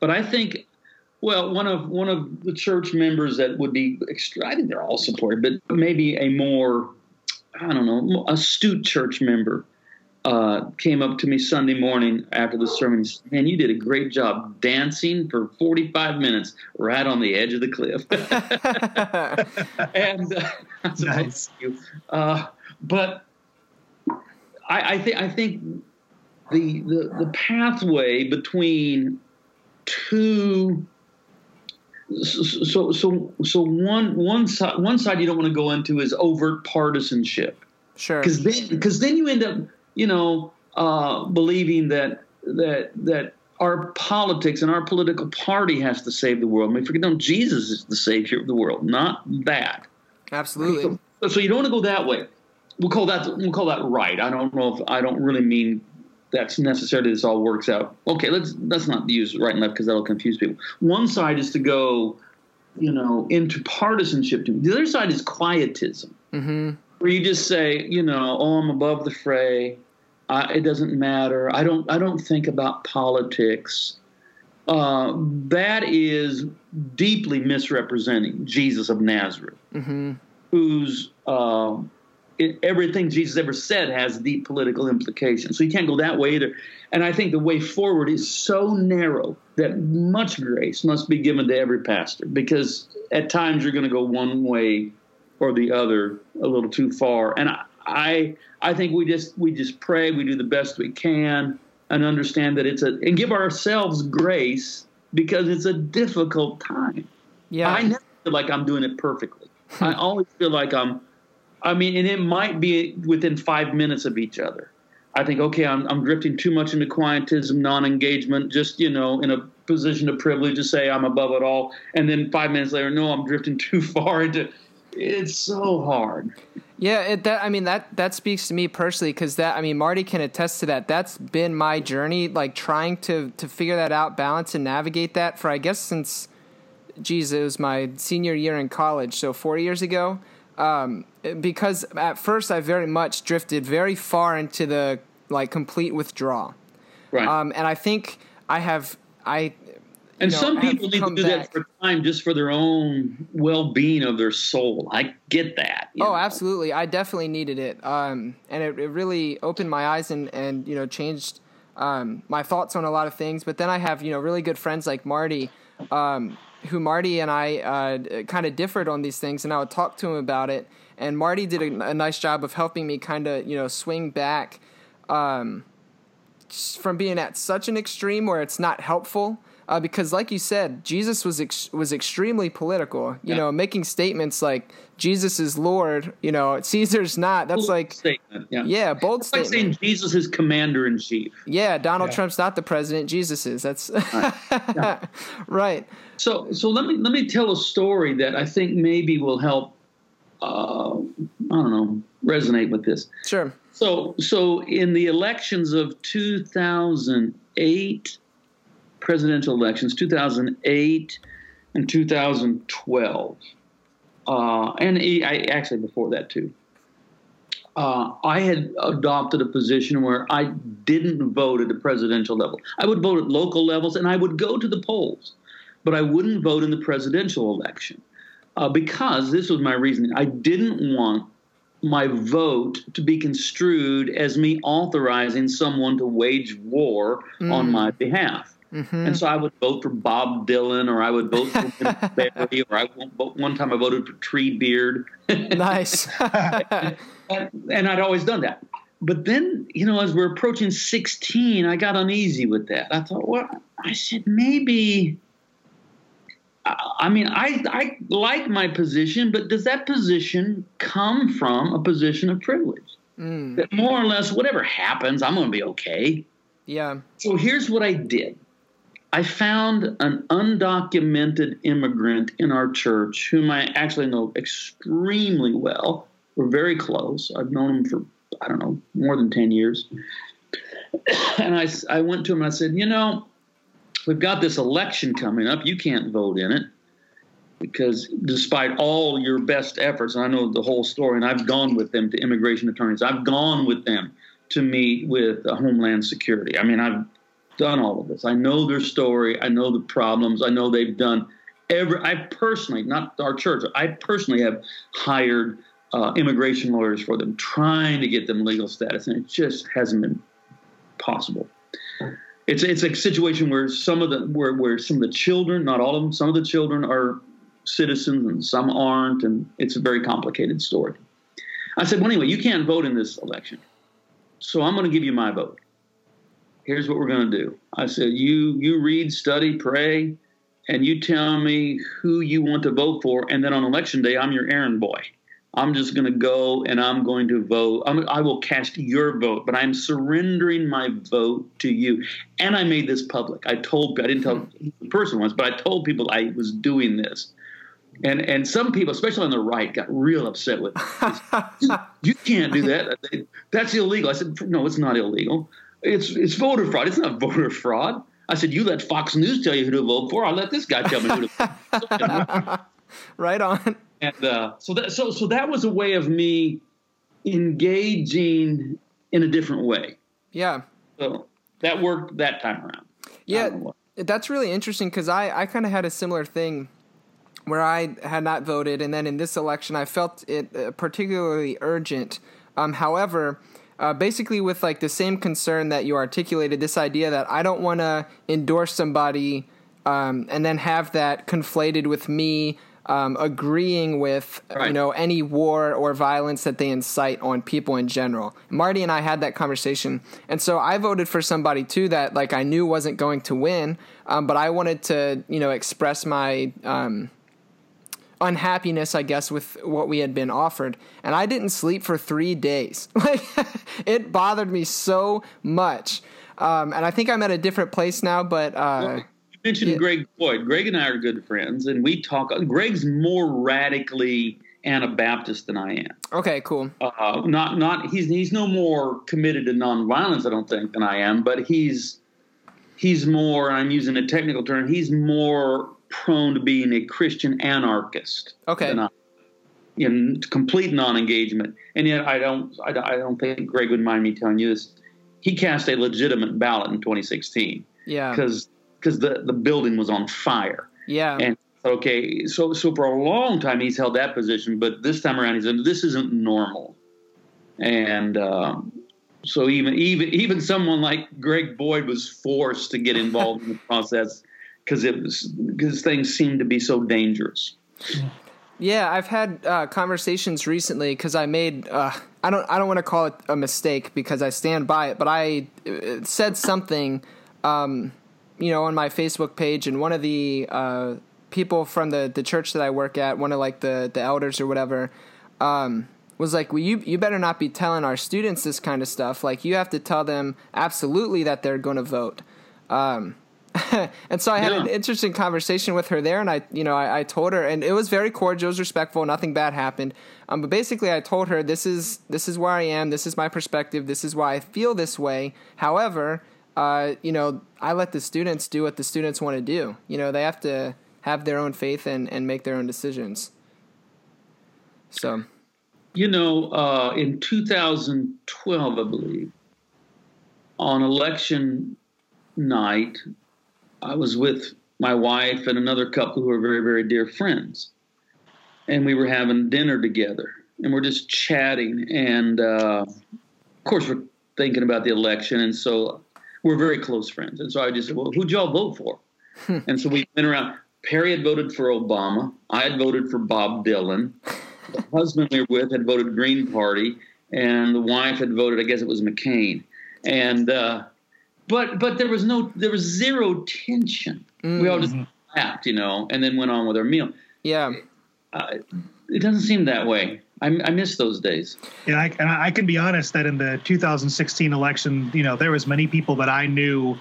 But I think, well, one of the church members that would be, I think they're all supported, but maybe a more, I don't know, astute church member came up to me Sunday morning after the sermon. He said, "Man, you did a great job dancing for 45 minutes right on the edge of the cliff." And nice. But I think the pathway between two. So one side you don't want to go into is overt partisanship. Sure. Because then you end up, believing that our politics and our political party has to save the world. I mean, forget, Jesus is the savior of the world, not that. Absolutely. So you don't want to go that way. We'll call that right. I don't know if I don't really mean that's necessarily this all works out. Okay, let's not use right and left because that'll confuse people. One side is to go, into partisanship. The other side is quietism, mm-hmm. where you just say, I'm above the fray. It doesn't matter. I don't think about politics. That is deeply misrepresenting Jesus of Nazareth, mm-hmm. whose everything Jesus ever said has deep political implications. So you can't go that way either. And I think the way forward is so narrow that much grace must be given to every pastor, because at times you're going to go one way or the other a little too far. And I think we just pray, we do the best we can, and understand that and give ourselves grace, because it's a difficult time. Yeah. I never feel like I'm doing it perfectly. I always feel like and it might be within 5 minutes of each other. I think, okay, I'm drifting too much into quietism, non-engagement, just, in a position of privilege to say I'm above it all. And then 5 minutes later, no, I'm drifting too far into. It's so hard. Yeah, that speaks to me personally, because Marty can attest to that. That's been my journey, like trying to figure that out, balance and navigate that for, I guess, since, it was my senior year in college, so 4 years ago. because at first I very much drifted very far into the like complete withdrawal. Right. And I think I have And some people need to do that for time, just for their own well-being of their soul. I get that. Oh, absolutely. I definitely needed it. And it really opened my eyes and you know, changed my thoughts on a lot of things. But then I have, you know, really good friends like Marty, who Marty and I kind of differed on these things, and I would talk to him about it. And Marty did a nice job of helping me kind of, you know, swing back from being at such an extreme where it's not helpful. Because like you said, Jesus was extremely political, you know, making statements like Jesus is Lord, you know, Caesar's not. That's bold statement. Yeah. Bold that's statement. Like saying Jesus is commander in chief. Yeah. Donald Trump's not the president. Jesus is. That's right. Yeah. Right. So let me tell a story that I think maybe will help, resonate with this. Sure. So in the elections of 2008, presidential elections, 2008 and 2012, and actually before that too, I had adopted a position where I didn't vote at the presidential level. I would vote at local levels, and I would go to the polls, but I wouldn't vote in the presidential election because this was my reasoning. I didn't want my vote to be construed as me authorizing someone to wage war on my behalf. Mm-hmm. And so I would vote for Bob Dylan, or I would vote for Barry, or I won't vote. One time I voted for Treebeard. Nice. and I'd always done that. But then, you know, as we're approaching 16, I got uneasy with that. I thought, well, I said maybe. I mean, I like my position, but does that position come from a position of privilege? Mm. That more or less, whatever happens, I'm going to be okay. Yeah. So here's what I did. I found an undocumented immigrant in our church whom I actually know extremely well. We're very close. I've known him for, I don't know, more than 10 years. And I went to him and I said, you know, we've got this election coming up. You can't vote in it because despite all your best efforts, and I know the whole story, and I've gone with them to immigration attorneys. I've gone with them to meet with Homeland Security. I mean, I've done all of this. I know their story. I know the problems. I know they've done I personally have hired immigration lawyers for them, trying to get them legal status, and it just hasn't been possible. It's a situation where some of the children, not all of them, some of the children are citizens and some aren't, and it's a very complicated story. I said, well, anyway, you can't vote in this election, so I'm going to give you my vote. Here's what we're going to do. I said, you read, study, pray, and you tell me who you want to vote for. And then on election day, I'm your errand boy. I'm just going to go and I'm going to vote. I will cast your vote, but I'm surrendering my vote to you. And I made this public. I didn't tell the person once, but I told people I was doing this. And some people, especially on the right, got real upset with me. You can't do that. That's illegal. I said, no, it's not illegal. It's voter fraud. It's not voter fraud. I said, you let Fox News tell you who to vote for. I let this guy tell me who to vote for. Right on. And so that was a way of me engaging in a different way. Yeah. So that worked that time around. Yeah, that's really interesting because I kind of had a similar thing where I had not voted, and then in this election I felt it particularly urgent. However, basically with like the same concern that you articulated, this idea that I don't want to endorse somebody and then have that conflated with me agreeing with right. You know, any war or violence that they incite on people in general. Marty and I had that conversation, and so I voted for somebody too that like I knew wasn't going to win, but I wanted to, you know, express my unhappiness, I guess, with what we had been offered. And I didn't sleep for 3 days. Like, it bothered me so much. And I think I'm at a different place now, but... you mentioned Greg Boyd. Greg and I are good friends, and we talk... Greg's more radically Anabaptist than I am. Okay, cool. He's no more committed to nonviolence, I don't think, than I am, but he's more, and I'm using a technical term, he's more prone to being a Christian anarchist. Okay. in complete non-engagement. And yet I don't think Greg would mind me telling you this. He cast a legitimate ballot in 2016. Yeah. Because the building was on fire. Yeah. And okay, so for a long time he's held that position, but this time around he's this isn't normal. And so even someone like Greg Boyd was forced to get involved in the process because things seemed to be so dangerous. Yeah, I've had conversations recently because I made I don't want to call it a mistake because I stand by it, but I said something on my Facebook page, and one of the people from the church that I work at, one of like the elders or whatever, was like, well, you better not be telling our students this kind of stuff. Like, you have to tell them absolutely that they're going to vote. And so I had an interesting conversation with her there, and I told her, and it was very cordial, it was respectful, nothing bad happened. But basically I told her, this is where I am, this is my perspective, this is why I feel this way. However, I let the students do what the students want to do. They have to have their own faith and make their own decisions. So, in 2012, I believe, on election night, I was with my wife and another couple who are very, very dear friends. And we were having dinner together, and we're just chatting. And, of course, we're thinking about the election. And so we're very close friends. And so I just said, well, who'd y'all vote for? And so we went around. Perry had voted for Obama. I had voted for Bob Dylan. The husband we were with had voted Green Party, and the wife had voted, I guess it was McCain. And but there was zero tension. Mm. We all just laughed, and then went on with our meal. Yeah, it doesn't seem that way. I miss those days. And I can be honest that in the 2016 election, there was many people that I knew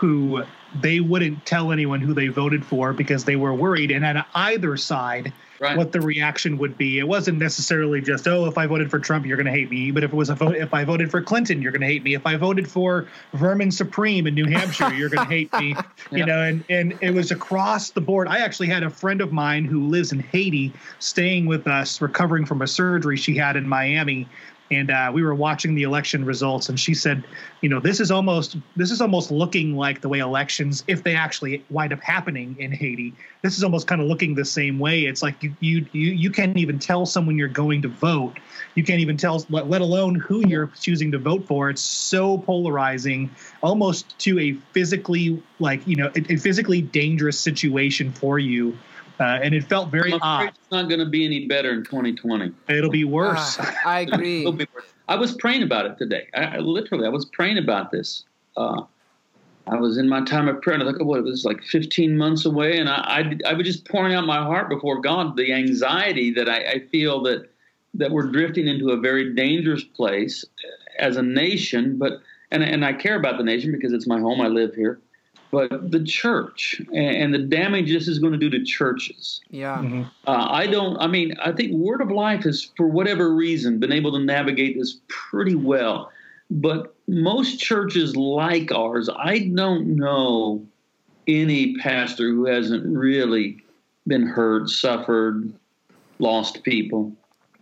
who they wouldn't tell anyone who they voted for because they were worried, and on either side, right, what the reaction would be. It wasn't necessarily just, oh, if I voted for Trump, you're going to hate me. But if it was if I voted for Clinton, you're going to hate me. If I voted for Vermin Supreme in New Hampshire, you're going to hate me. And it was across the board. I actually had a friend of mine who lives in Haiti staying with us, recovering from a surgery she had in Miami. And we were watching the election results, and she said, this is almost looking like the way elections, if they actually wind up happening in Haiti, this is almost kind of looking the same way. It's like you can't even tell someone you're going to vote. You can't even tell, let alone who you're choosing to vote for. It's so polarizing, almost to a physically a physically dangerous situation for you. And it felt very odd. It's not going to be any better in 2020. It'll be worse. I agree. It'll be worse. I was praying about it today. I was praying about this. I was in my time of prayer, and I thought, it was like 15 months away, and I was just pouring out my heart before God, the anxiety that I feel that we're drifting into a very dangerous place as a nation, but and I care about the nation because it's my home, I live here. But the church and the damage this is going to do to churches. Yeah. Mm-hmm. I think Word of Life has, for whatever reason, been able to navigate this pretty well. But most churches like ours, I don't know any pastor who hasn't really been hurt, suffered, lost people.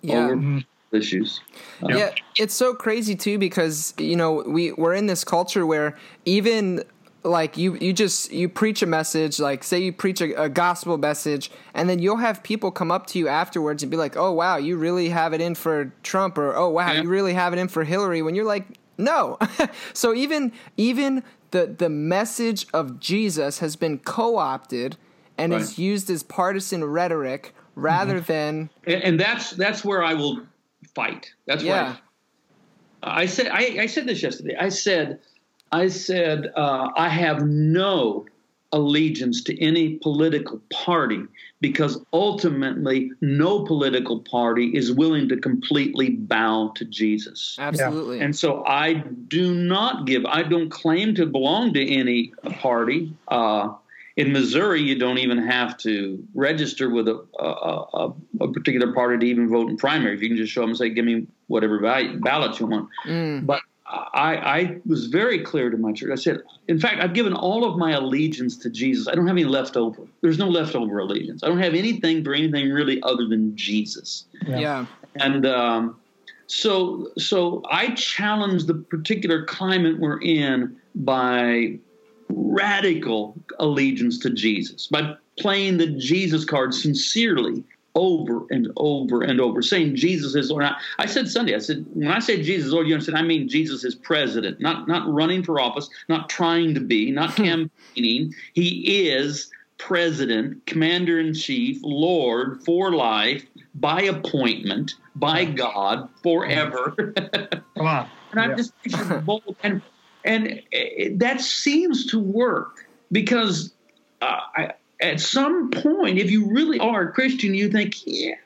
Yeah. Issues. Yeah. It's so crazy, too, because, we're in this culture where even like you preach a message, like say you preach a gospel message, and then you'll have people come up to you afterwards and be like, oh, wow, you really have it in for Trump, or oh, wow, you really have it in for Hillary, when you're like, no. So even the message of Jesus has been co-opted and is used as partisan rhetoric rather than. And that's where I will fight. That's where I said this yesterday. I said, I have no allegiance to any political party because ultimately no political party is willing to completely bow to Jesus. Absolutely. Yeah. And so I do not I don't claim to belong to any party. In Missouri, you don't even have to register with a particular party to even vote in primaries. You can just show them and say, give me whatever ballot you want. Mm. But I was very clear to my church. I said, in fact, I've given all of my allegiance to Jesus. I don't have any leftover. There's no leftover allegiance. I don't have anything for anything really other than Jesus. Yeah. And so I challenge the particular climate we're in by radical allegiance to Jesus, by playing the Jesus card sincerely over and over and over, saying Jesus is Lord. I said Sunday, I said, when I say Jesus is Lord, you understand, I mean Jesus is president, not running for office, not trying to be, not campaigning. He is president, commander-in-chief, Lord for life, by appointment, by God, forever. Wow. And I'm just bold. And that seems to work because at some point, if you really are a Christian, you think, yeah,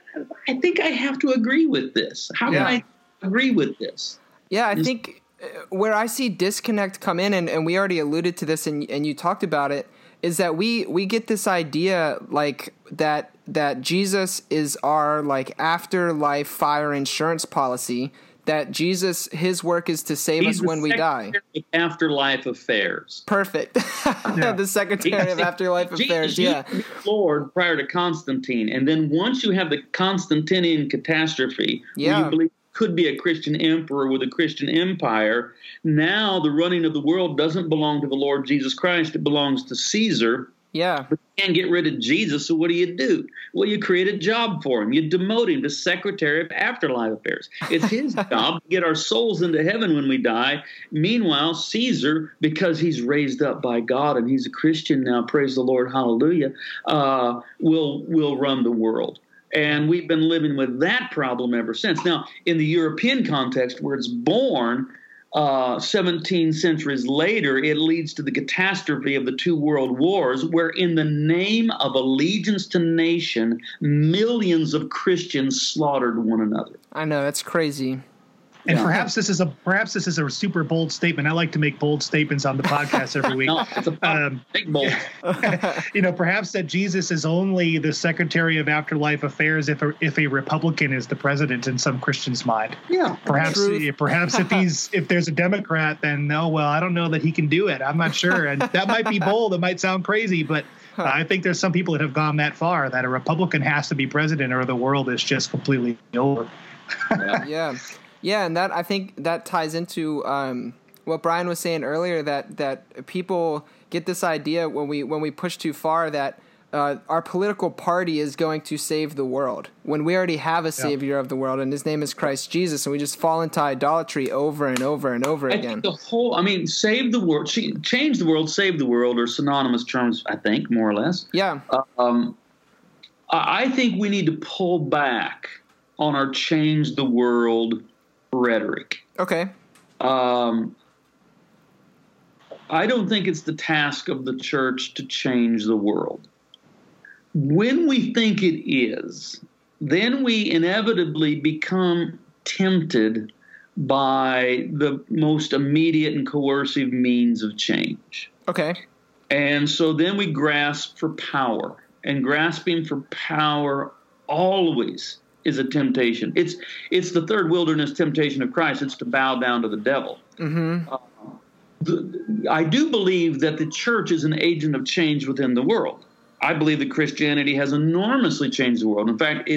I think I have to agree with this. How can I agree with this? Yeah, I think where I see disconnect come in, and we already alluded to this and you talked about it, is that we get this idea like that Jesus is our like afterlife fire insurance policy, that Jesus, his work is to save us when we die. He's the Secretary of Afterlife Affairs. Perfect. Yeah. The Secretary of Afterlife Affairs, Lord prior to Constantine. And then once you have the Constantinian catastrophe, where you believe could be a Christian emperor with a Christian empire, now the running of the world doesn't belong to the Lord Jesus Christ. It belongs to Caesar. Yeah. But you can't get rid of Jesus, so what do? Well, you create a job for him. You demote him to Secretary of Afterlife Affairs. It's his job to get our souls into heaven when we die. Meanwhile, Caesar, because he's raised up by God and he's a Christian now, praise the Lord, hallelujah, will run the world. And we've been living with that problem ever since. Now, in the European context where it's born, 17 centuries later, it leads to the catastrophe of the two world wars, where in the name of allegiance to nation, millions of Christians slaughtered one another. I know, that's crazy. And perhaps this is a super bold statement. I like to make bold statements on the podcast every week. No, it's a big bold. You know, perhaps that Jesus is only the Secretary of Afterlife Affairs if a Republican is the president in some Christian's mind. Yeah, perhaps if there's a Democrat, then I don't know that he can do it. I'm not sure, and that might be bold. It might sound crazy, but I think there's some people that have gone that far that a Republican has to be president, or the world is just completely over. Yeah, and that I think that ties into what Brian was saying earlier, that people get this idea when we push too far that our political party is going to save the world, when we already have a savior of the world, and his name is Christ Jesus, and we just fall into idolatry over and over and over again. I think save the world, change the world, save the world are synonymous terms, I think, more or less. Yeah. I think we need to pull back on our change the world rhetoric. Okay. I don't think it's the task of the church to change the world. When we think it is, then we inevitably become tempted by the most immediate and coercive means of change. Okay. And so then we grasp for power, and grasping for power always is a temptation. It's the third wilderness temptation of Christ. It's to bow down to the devil. Mm-hmm. I do believe that the church is an agent of change within the world. I believe that Christianity has enormously changed the world. In fact,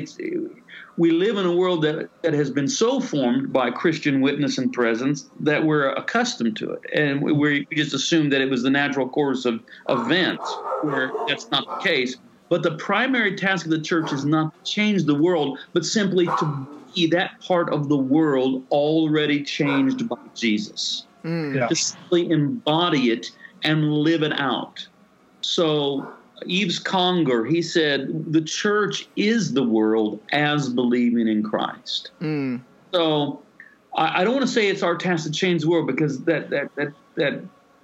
we live in a world that has been so formed by Christian witness and presence that we're accustomed to it. And we just assume that it was the natural course of events, where that's not the case. But the primary task of the church is not to change the world, but simply to be that part of the world already changed by Jesus. To simply embody it and live it out. So Yves Conger, he said, the church is the world as believing in Christ. So I don't want to say it's our task to change the world, because that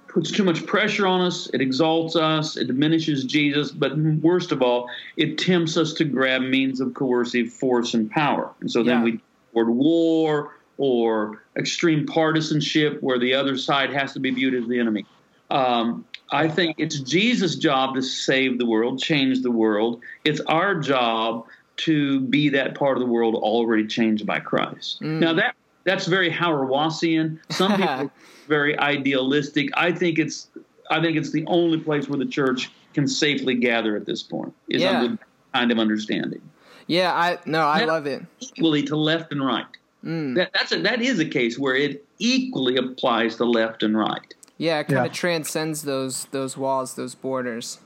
puts too much pressure on us, it exalts us, it diminishes Jesus, but worst of all, it tempts us to grab means of coercive force and power. And so then we toward war or extreme partisanship, where the other side has to be viewed as the enemy. I think it's Jesus' job to save the world, change the world. It's our job to be that part of the world already changed by Christ. Now that That's very Hauerwasian. Some people are very idealistic. I think it's the only place where the church can safely gather at this point is under that kind of understanding. Yeah, I love it. Equally to left and right. Mm. That is a case where it equally applies to left and right. Yeah, it kind of transcends those walls, those borders.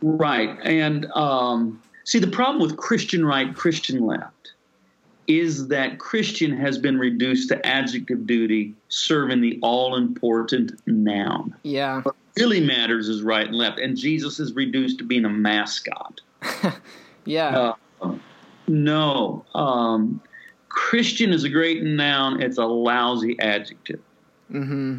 Right. And see, the problem with Christian right, Christian left is that Christian has been reduced to adjective duty, serving the all-important noun. Yeah. What really matters is right and left, and Jesus is reduced to being a mascot. Yeah. No. Christian is a great noun. It's a lousy adjective. Mm-hmm.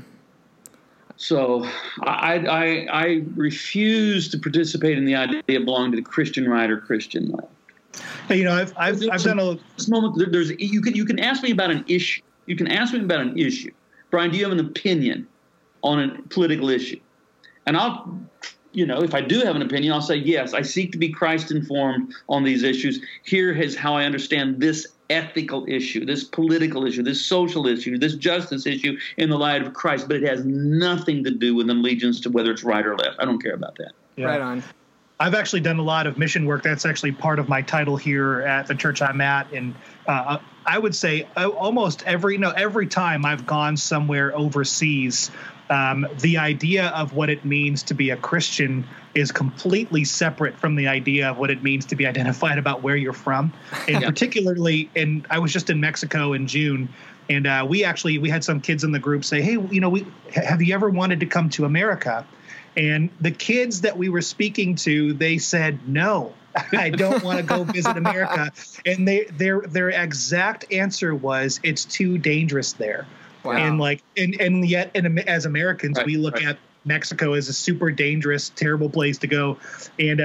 So I refuse to participate in the idea of belonging to the Christian right or Christian left. Hey, you know, I've done a this moment. There's you can ask me about an issue. You can ask me about an issue, Brian. Do you have an opinion on a political issue? And I'll, you know, if I do have an opinion, I'll say yes. I seek to be Christ-informed on these issues. Here is how I understand this ethical issue, this political issue, this social issue, this justice issue in the light of Christ, but it has nothing to do with allegiance to whether it's right or left. I don't care about that. Yeah. Right on. I've actually done a lot of mission work. That's actually part of my title here at the church I'm at. And I would say almost every time I've gone somewhere overseas, the idea of what it means to be a Christian is completely separate from the idea of what it means to be identified about where you're from. And particularly, and I was just in Mexico in June, and we had some kids in the group say, hey, you know, have you ever wanted to come to America? And the kids that we were speaking to, they said, no, I don't want to go visit America. And their exact answer was, it's too dangerous there. Wow. And yet, as Americans, we look at Mexico as a super dangerous, terrible place to go. And,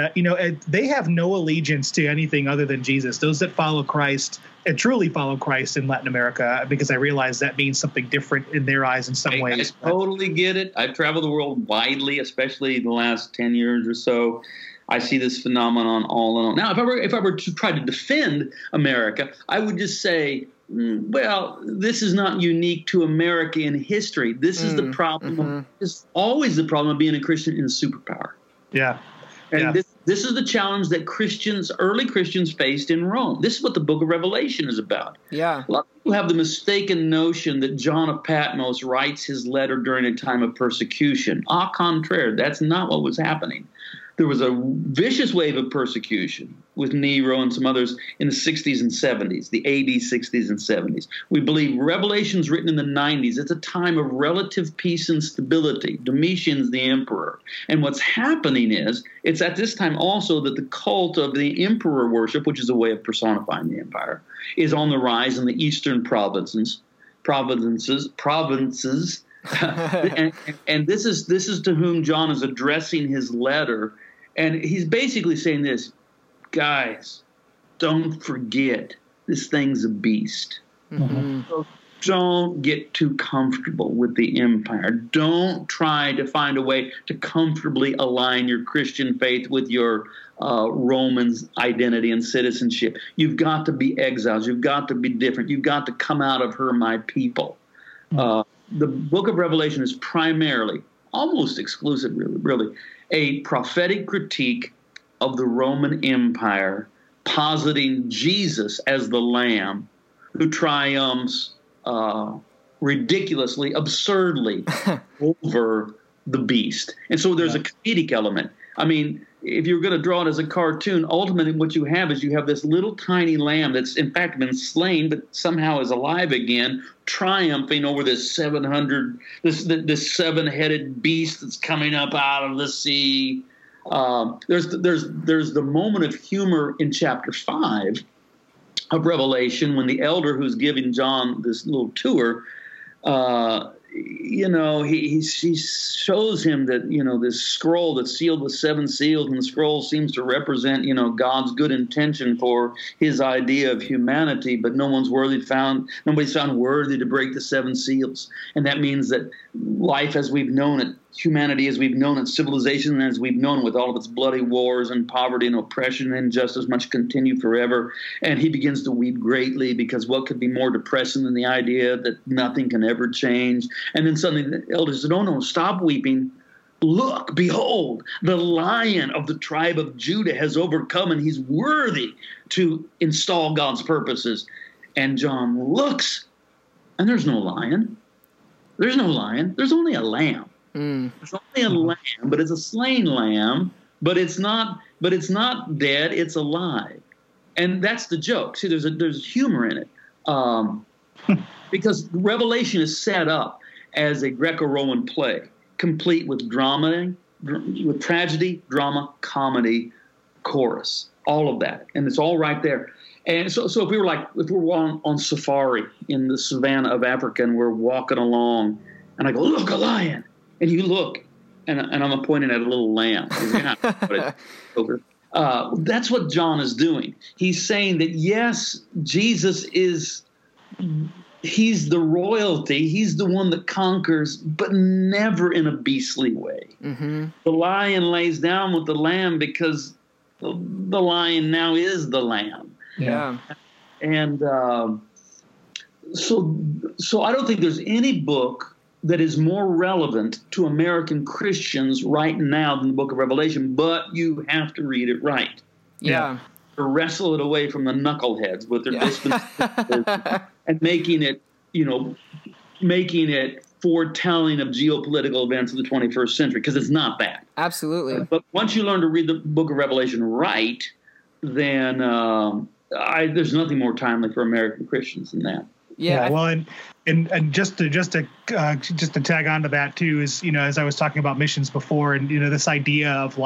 they have no allegiance to anything other than Jesus. Those that follow Christ and truly follow Christ in Latin America, because I realize that means something different in their eyes in some ways. I totally get it. I've traveled the world widely, especially the last 10 years or so. I see this phenomenon all along. Now, if I were to try to defend America, I would just say, well, this is not unique to America in history. This is the problem. Mm-hmm. It's always the problem of being a Christian in a superpower. Yeah. And this is the challenge that early Christians faced in Rome. This is what the book of Revelation is about. Yeah. A lot of people have the mistaken notion that John of Patmos writes his letter during a time of persecution. Au contraire, that's not what was happening. There was a vicious wave of persecution with Nero and some others in the 60s and 70s, the AD 60s and 70s. We believe Revelation's written in the 90s. It's a time of relative peace and stability. Domitian's the emperor. And what's happening is it's at this time also that the cult of the emperor worship, which is a way of personifying the empire, is on the rise in the eastern provinces. and this is to whom John is addressing his letter. And he's basically saying this, guys, don't forget this thing's a beast. Mm-hmm. So don't get too comfortable with the empire. Don't try to find a way to comfortably align your Christian faith with your Roman identity and citizenship. You've got to be exiles. You've got to be different. You've got to come out of her, my people. The book of Revelation is primarily, almost exclusively, really, a prophetic critique of the Roman Empire, positing Jesus as the Lamb who triumphs ridiculously, absurdly over the beast. And so there's a comedic element. I mean, if you're going to draw it as a cartoon, ultimately what you have is you have this little tiny lamb that's in fact been slain but somehow is alive again, triumphing over this seven-headed beast that's coming up out of the sea. There's the moment of humor in chapter 5 of Revelation when the elder who's giving John this little tour, he shows him that, you know, this scroll that's sealed with seven seals, and the scroll seems to represent, you know, God's good intention for his idea of humanity, but nobody's found worthy to break the seven seals. And that means that life as we've known it humanity as we've known it, civilization as we've known it, with all of its bloody wars and poverty and oppression and injustice must continue forever. And he begins to weep greatly, because what could be more depressing than the idea that nothing can ever change? And then suddenly the elders said, "Oh no, stop weeping. Look, behold, the Lion of the tribe of Judah has overcome, and he's worthy to install God's purposes." And John looks, and there's no lion. There's no lion. There's only a lamb. It's only a lamb, but it's a slain lamb, but it's not dead, it's alive. And that's the joke. See, there's humor in it. Because Revelation is set up as a Greco-Roman play, complete with drama, with tragedy, drama, comedy, chorus, all of that. And it's all right there. And so if we were on safari in the savannah of Africa, and we're walking along, and I go, "Look, a lion," and you look, and I'm pointing at a little lamb. That's what John is doing. He's saying that, yes, Jesus is... he's the royalty. He's the one that conquers, but never in a beastly way. Mm-hmm. The lion lays down with the lamb, because the lion now is the lamb. Yeah. And so I don't think there's any book that is more relevant to American Christians right now than the book of Revelation, but you have to read it right. Yeah. Yeah. Wrestle it away from the knuckleheads with their dispensation and making it foretelling of geopolitical events of the 21st century, because it's not that. Absolutely. But once you learn to read the book of Revelation right, then there's nothing more timely for American Christians than that. Yeah. Well, and just to tag on to that too is, as I was talking about missions before, and this idea of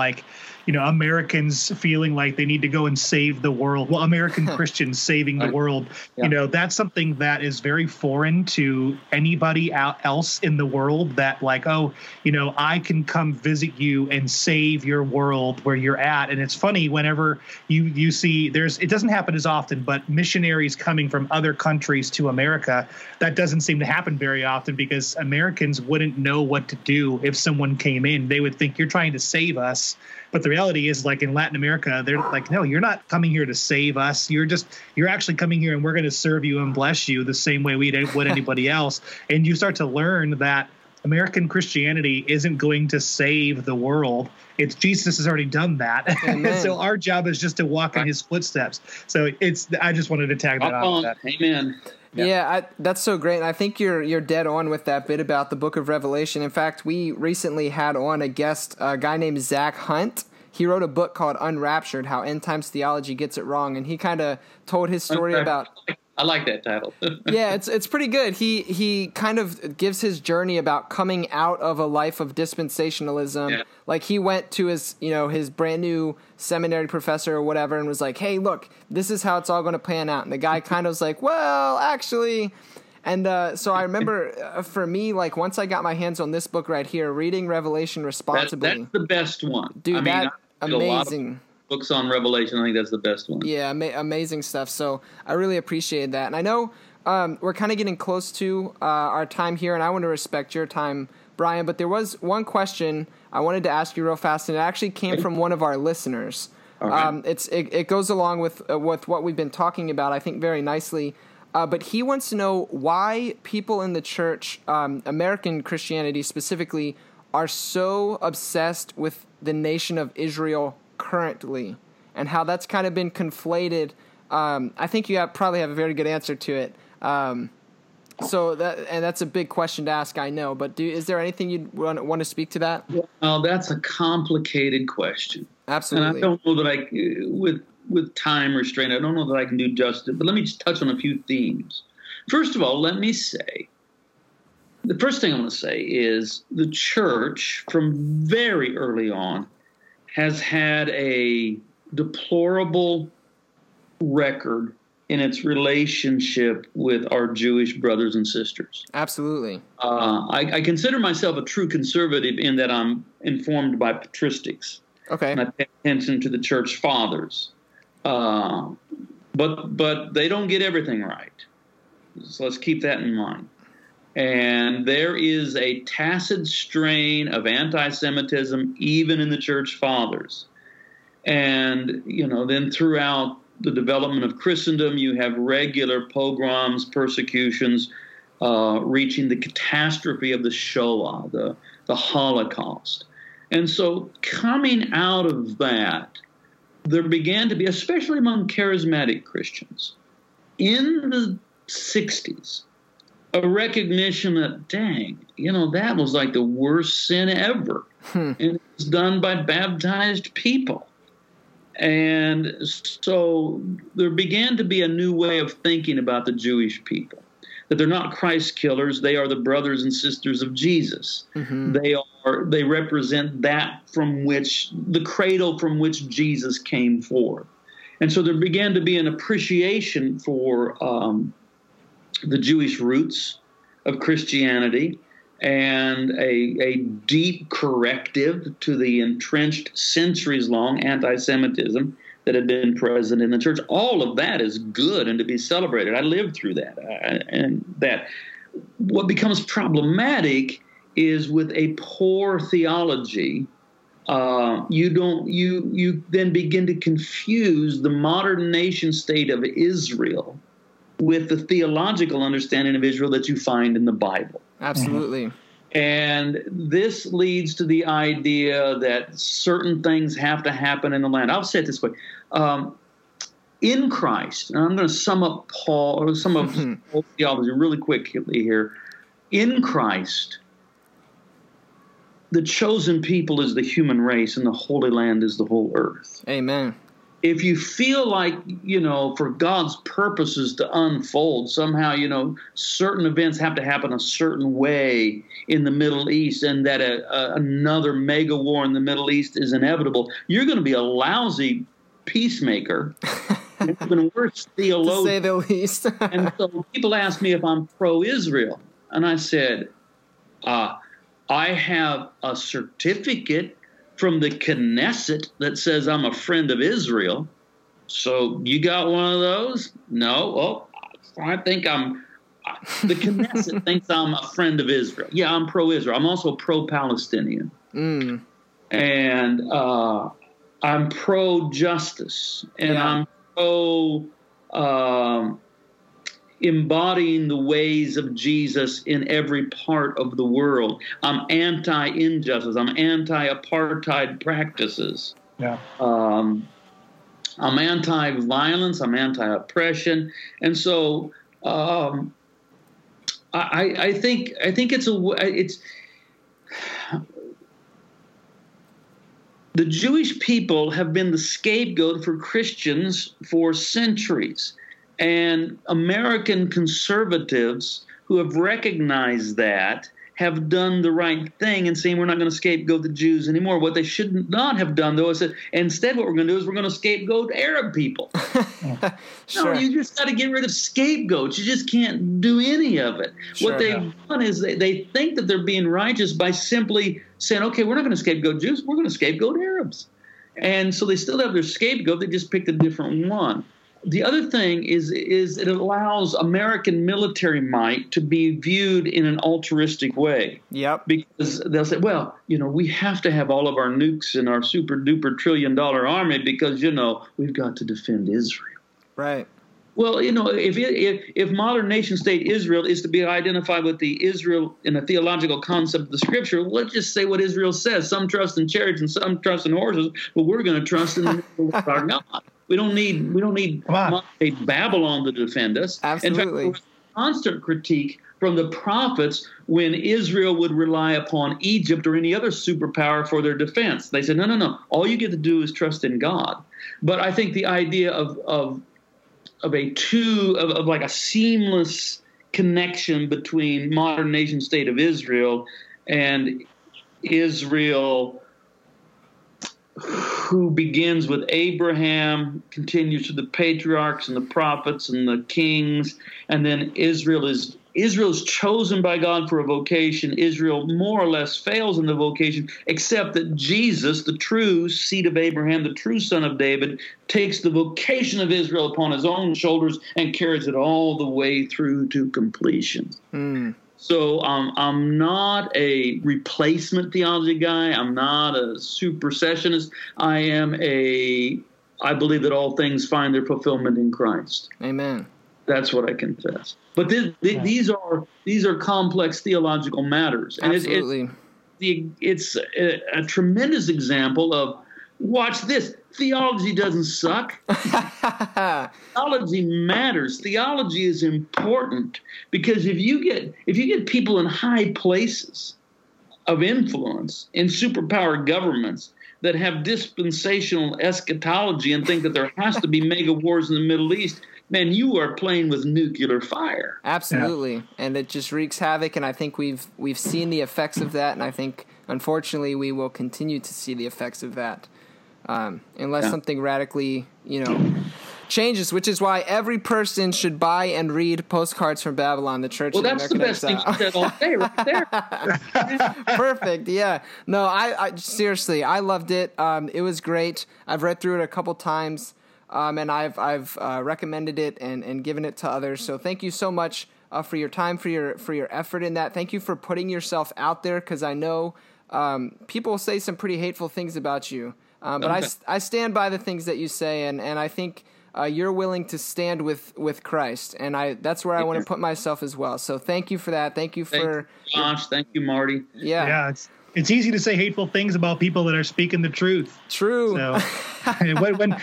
Americans feeling like they need to go and save the world. Well, American Christians saving the world. Yeah. That's something that is very foreign to anybody else in the world. That I can come visit you and save your world where you're at. And it's funny whenever you see it doesn't happen as often, but missionaries coming from other countries to America, that doesn't seem to happen very often, because Americans wouldn't know what to do if someone came in. They would think, "You're trying to save us." But the reality is, in Latin America, they're like, "No, you're not coming here to save us. You're actually coming here, and we're going to serve you and bless you the same way we would anybody else." And you start to learn that American Christianity isn't going to save the world. It's Jesus has already done that. So our job is just to walk in his footsteps. So I just wanted to tag that on. Amen. Yeah, that's so great. And I think you're dead on with that bit about the book of Revelation. In fact, we recently had on a guest, a guy named Zach Hunt. He wrote a book called Unraptured, How End Times Theology Gets It Wrong. And he kind of told his story about... I like that title. Yeah, it's pretty good. He kind of gives his journey about coming out of a life of dispensationalism. Yeah. He went to his, his brand new seminary professor or whatever and was like, "Hey, look, this is how it's all going to pan out." And the guy kind of was like, "Well, actually..." And so I remember for me, once I got my hands on this book right here, reading Revelation responsibly. That's the best one. Dude, amazing. Books on Revelation, I think that's the best one. Yeah, amazing stuff. So I really appreciated that. And I know we're kind of getting close to our time here, and I want to respect your time, Brian. But there was one question I wanted to ask you real fast, and it actually came from one of our listeners. Okay. It goes along with what we've been talking about, I think, very nicely. But he wants to know why people in the church, American Christianity specifically, are so obsessed with the nation of Israel currently, and how that's kind of been conflated. I think you probably have a very good answer to it. That's a big question to ask, I know. But is there anything you'd want to speak to that? Well, that's a complicated question. Absolutely. And I don't know that with time restraint, I don't know that I can do justice. But let me just touch on a few themes. First of all, let me say, the first thing I want to say is the church from very early on has had a deplorable record in its relationship with our Jewish brothers and sisters. Absolutely. I consider myself a true conservative in that I'm informed by patristics. Okay. And I pay attention to the church fathers. But they don't get everything right. So let's keep that in mind. And there is a tacit strain of anti-Semitism even in the church fathers. And, you know, then throughout the development of Christendom, you have regular pogroms, persecutions, reaching the catastrophe of the Shoah, the Holocaust. And so coming out of that, there began to be, especially among charismatic Christians, in the 60s, a recognition that, dang, you know, that was like the worst sin ever. And it was done by baptized people. And so there began to be a new way of thinking about the Jewish people, that they're not Christ killers. They are the brothers and sisters of Jesus. Mm-hmm. They represent that from which, the cradle from which Jesus came forth. And so there began to be an appreciation for the Jewish roots of Christianity, and a deep corrective to the entrenched centuries-long anti-Semitism that had been present in the church. All of that is good and to be celebrated. I lived through that. What becomes problematic is with a poor theology, you then begin to confuse the modern nation state of Israel with the theological understanding of Israel that you find in the Bible. Absolutely. And this leads to the idea that certain things have to happen in the land. I'll say it this way. In Christ, and I'm going to sum up Paul's theology really quickly here. In Christ, the chosen people is the human race, and the Holy Land is the whole earth. Amen. If you feel like, you know, for God's purposes to unfold, somehow, you know, certain events have to happen a certain way in the Middle East, and that another mega war in the Middle East is inevitable, you're going to be a lousy peacemaker, and even worse, theologian. To say the least. And so people ask me if I'm pro-Israel, and I said, I have a certificate from the Knesset that says I'm a friend of Israel. So you got one of those? No. Oh, I think the Knesset thinks I'm a friend of Israel. Yeah, I'm pro-Israel. I'm also pro-Palestinian. Mm. And I'm pro-justice. And yeah. I'm pro-embodying the ways of Jesus in every part of the world. I'm anti-injustice. I'm anti-apartheid practices. Yeah. I'm anti-violence. I'm anti-oppression. And so I think it's the Jewish people have been the scapegoat for Christians for centuries. And American conservatives who have recognized that have done the right thing and saying we're not going to scapegoat the Jews anymore. What they should not have done, though, is that instead what we're going to do is we're going to scapegoat Arab people. Sure. No, you just got to get rid of scapegoats. You just can't do any of it. Sure, what they've done is they think that they're being righteous by simply saying, okay, we're not going to scapegoat Jews. We're going to scapegoat Arabs. And so they still have their scapegoat. They just picked a different one. The other thing is it allows American military might to be viewed in an altruistic way. Yep. Because they'll say, well, you know, we have to have all of our nukes and our super-duper trillion-dollar army because, you know, we've got to defend Israel. Right. Well, you know, if modern nation-state Israel is to be identified with the Israel in a theological concept of the Scripture, let's just say what Israel says. Some trust in chariots and some trust in horses, but we're going to trust in our God. We don't need Babylon to defend us. Absolutely. In fact, there was a constant critique from the prophets when Israel would rely upon Egypt or any other superpower for their defense. They said, no. All you get to do is trust in God. But I think the idea of like a seamless connection between modern nation state of Israel and Israel, who begins with Abraham, continues to the patriarchs and the prophets and the kings, and then Israel's chosen by God for a vocation. Israel more or less fails in the vocation, except that Jesus, the true seed of Abraham, the true son of David, takes the vocation of Israel upon his own shoulders and carries it all the way through to completion. Mm. So I'm not a replacement theology guy. I'm not a supersessionist. I believe that all things find their fulfillment in Christ. Amen. That's what I confess. But these are complex theological matters. And absolutely. It's a tremendous example of, watch this, theology doesn't suck. Theology matters. Theology is important, because if you get people in high places of influence in superpower governments that have dispensational eschatology and think that there has to be mega wars in the Middle East, man, you are playing with nuclear fire. Absolutely. Yeah. And it just wreaks havoc, and I think we've seen the effects of that, and I think, unfortunately, we will continue to see the effects of that unless something radically, changes, which is why every person should buy and read Postcards from Babylon, the Church in American Exile. Well, that's the best thing you said all day right there. Perfect, yeah. No, I seriously, I loved it. It was great. I've read through it a couple times, and I've recommended it and given it to others. So thank you so much for your time, for your effort in that. Thank you for putting yourself out there, because I know people say some pretty hateful things about you, but okay. I stand by the things that you say, and I think you're willing to stand with Christ, and that's where I want to put myself as well. So thank you for that. Thank you for Josh. Thank you, Marty. Yeah. It's easy to say hateful things about people that are speaking the truth. True. So,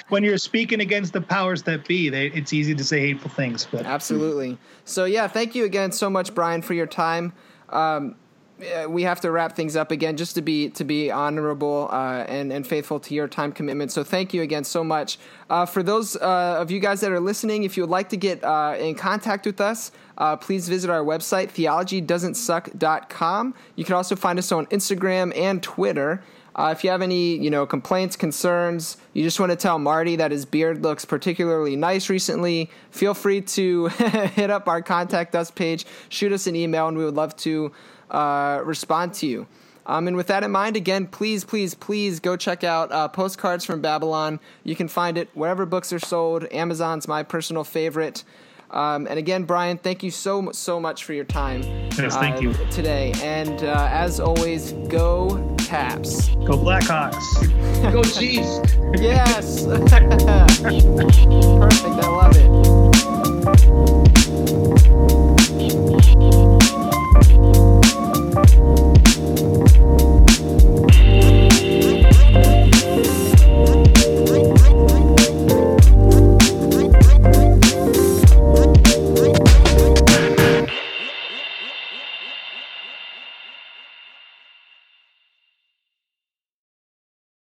when you're speaking against the powers that be, it's easy to say hateful things. But absolutely. So yeah, thank you again so much, Brian, for your time. We have to wrap things up again just to be honorable and faithful to your time commitment. So thank you again so much. For those of you guys that are listening, if you would like to get in contact with us, please visit our website, theologydoesntsuck.com. You can also find us on Instagram and Twitter. If you have any, complaints, concerns, you just want to tell Marty that his beard looks particularly nice recently, feel free to hit up our Contact Us page, shoot us an email, and we would love to respond to you. And with that in mind, again, please go check out Postcards from Babylon. You can find it wherever books are sold. Amazon's my personal favorite. And again, Brian, thank you so much for your time. Yes, thank you. Today. And as always, go Caps. Go Blackhawks. Go Chiefs. Yes. Perfect. I love it.